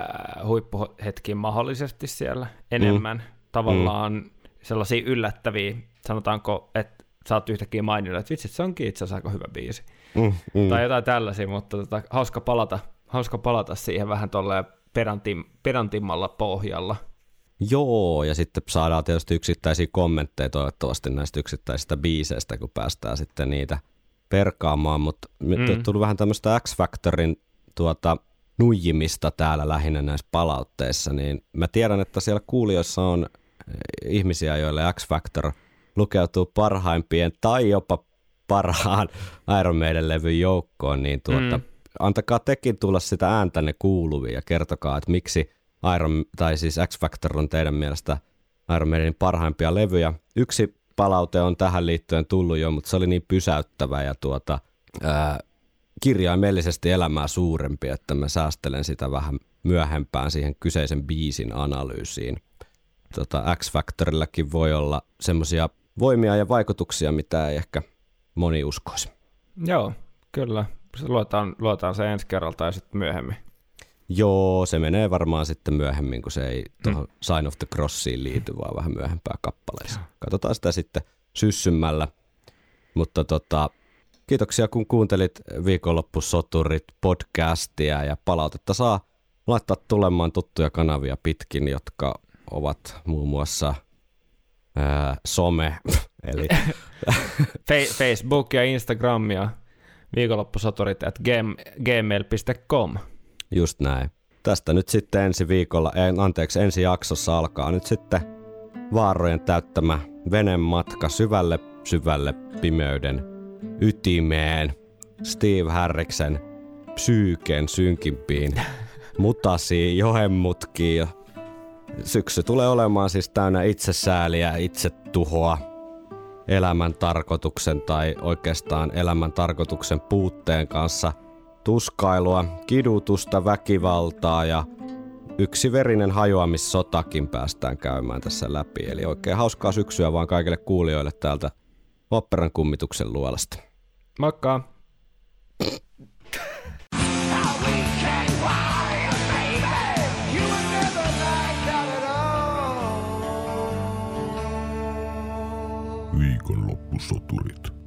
Äh, huippuhetkiin mahdollisesti siellä enemmän. Mm. Tavallaan mm. sellaisia yllättäviä, sanotaanko, että sä oot yhtäkkiä maininnut, että vitsi, se onkin itse asiassa aika hyvä biisi. Mm. Mm. Tai jotain tällaisia, mutta tota, hauska, palata, hauska palata siihen vähän tuolleen pedantimmalla pohjalla. Joo, ja sitten saadaan tietysti yksittäisiä kommentteja toivottavasti näistä yksittäisistä biiseistä, kun päästään sitten niitä perkaamaan, mutta nyt mm. on tullut vähän tämmöistä X-Factorin tuota, nuijimista täällä lähinnä näissä palautteissa, niin mä tiedän, että siellä kuulijoissa on ihmisiä, joille X-Factor lukeutuu parhaimpien tai jopa parhaan Iron Maiden levyn joukkoon, niin tuota, mm. antakaa tekin tulla sitä ääntänne kuuluviin ja kertokaa, että miksi Iron, tai siis X-Factor on teidän mielestä Iron Maidenin parhaimpia levyjä. Yksi palaute on tähän liittyen tullut jo, mutta se oli niin pysäyttävä ja tuota, ää, kirjaimellisesti elämää suurempi, että mä säästelen sitä vähän myöhempään siihen kyseisen biisin analyysiin. Tota, X-Factorillakin voi olla semmoisia voimia ja vaikutuksia, mitä ei ehkä moni uskoisi. Joo, kyllä. Luetaan, luetaan se ensi kerralla tai sitten myöhemmin. Joo, se menee varmaan sitten myöhemmin, kun se ei tuohon mm. Sign of the Crossiin liity, vaan vähän myöhempää kappaleeseen. Katsotaan sitä sitten syssymällä. Mutta tota, kiitoksia, kun kuuntelit Viikonloppusoturit podcastia, ja palautetta saa laittaa tulemaan tuttuja kanavia pitkin, jotka ovat muun muassa ää, some, eli Fe- Facebook ja Instagram ja viikonloppusoturit at gmail piste com. Just näin. Tästä nyt sitten ensi viikolla, en, anteeksi, ensi jaksossa alkaa nyt sitten vaarojen täyttämä venematka syvälle, syvälle pimeyden ytimeen, Steve Harriksen psyyken synkimpiin mutasiin, johenmutkiin. Syksy tulee olemaan siis täynnä itsesääliä, itsetuhoa, elämän tarkoituksen tai oikeastaan elämän tarkoituksen puutteen kanssa tuskailua, kidutusta, väkivaltaa ja yksi verinen hajoamissotakin päästään käymään tässä läpi. Eli oikein hauskaa syksyä vaan kaikille kuulijoille täältä oopperan kummituksen luolasta. Moikka! Viikonloppusoturit.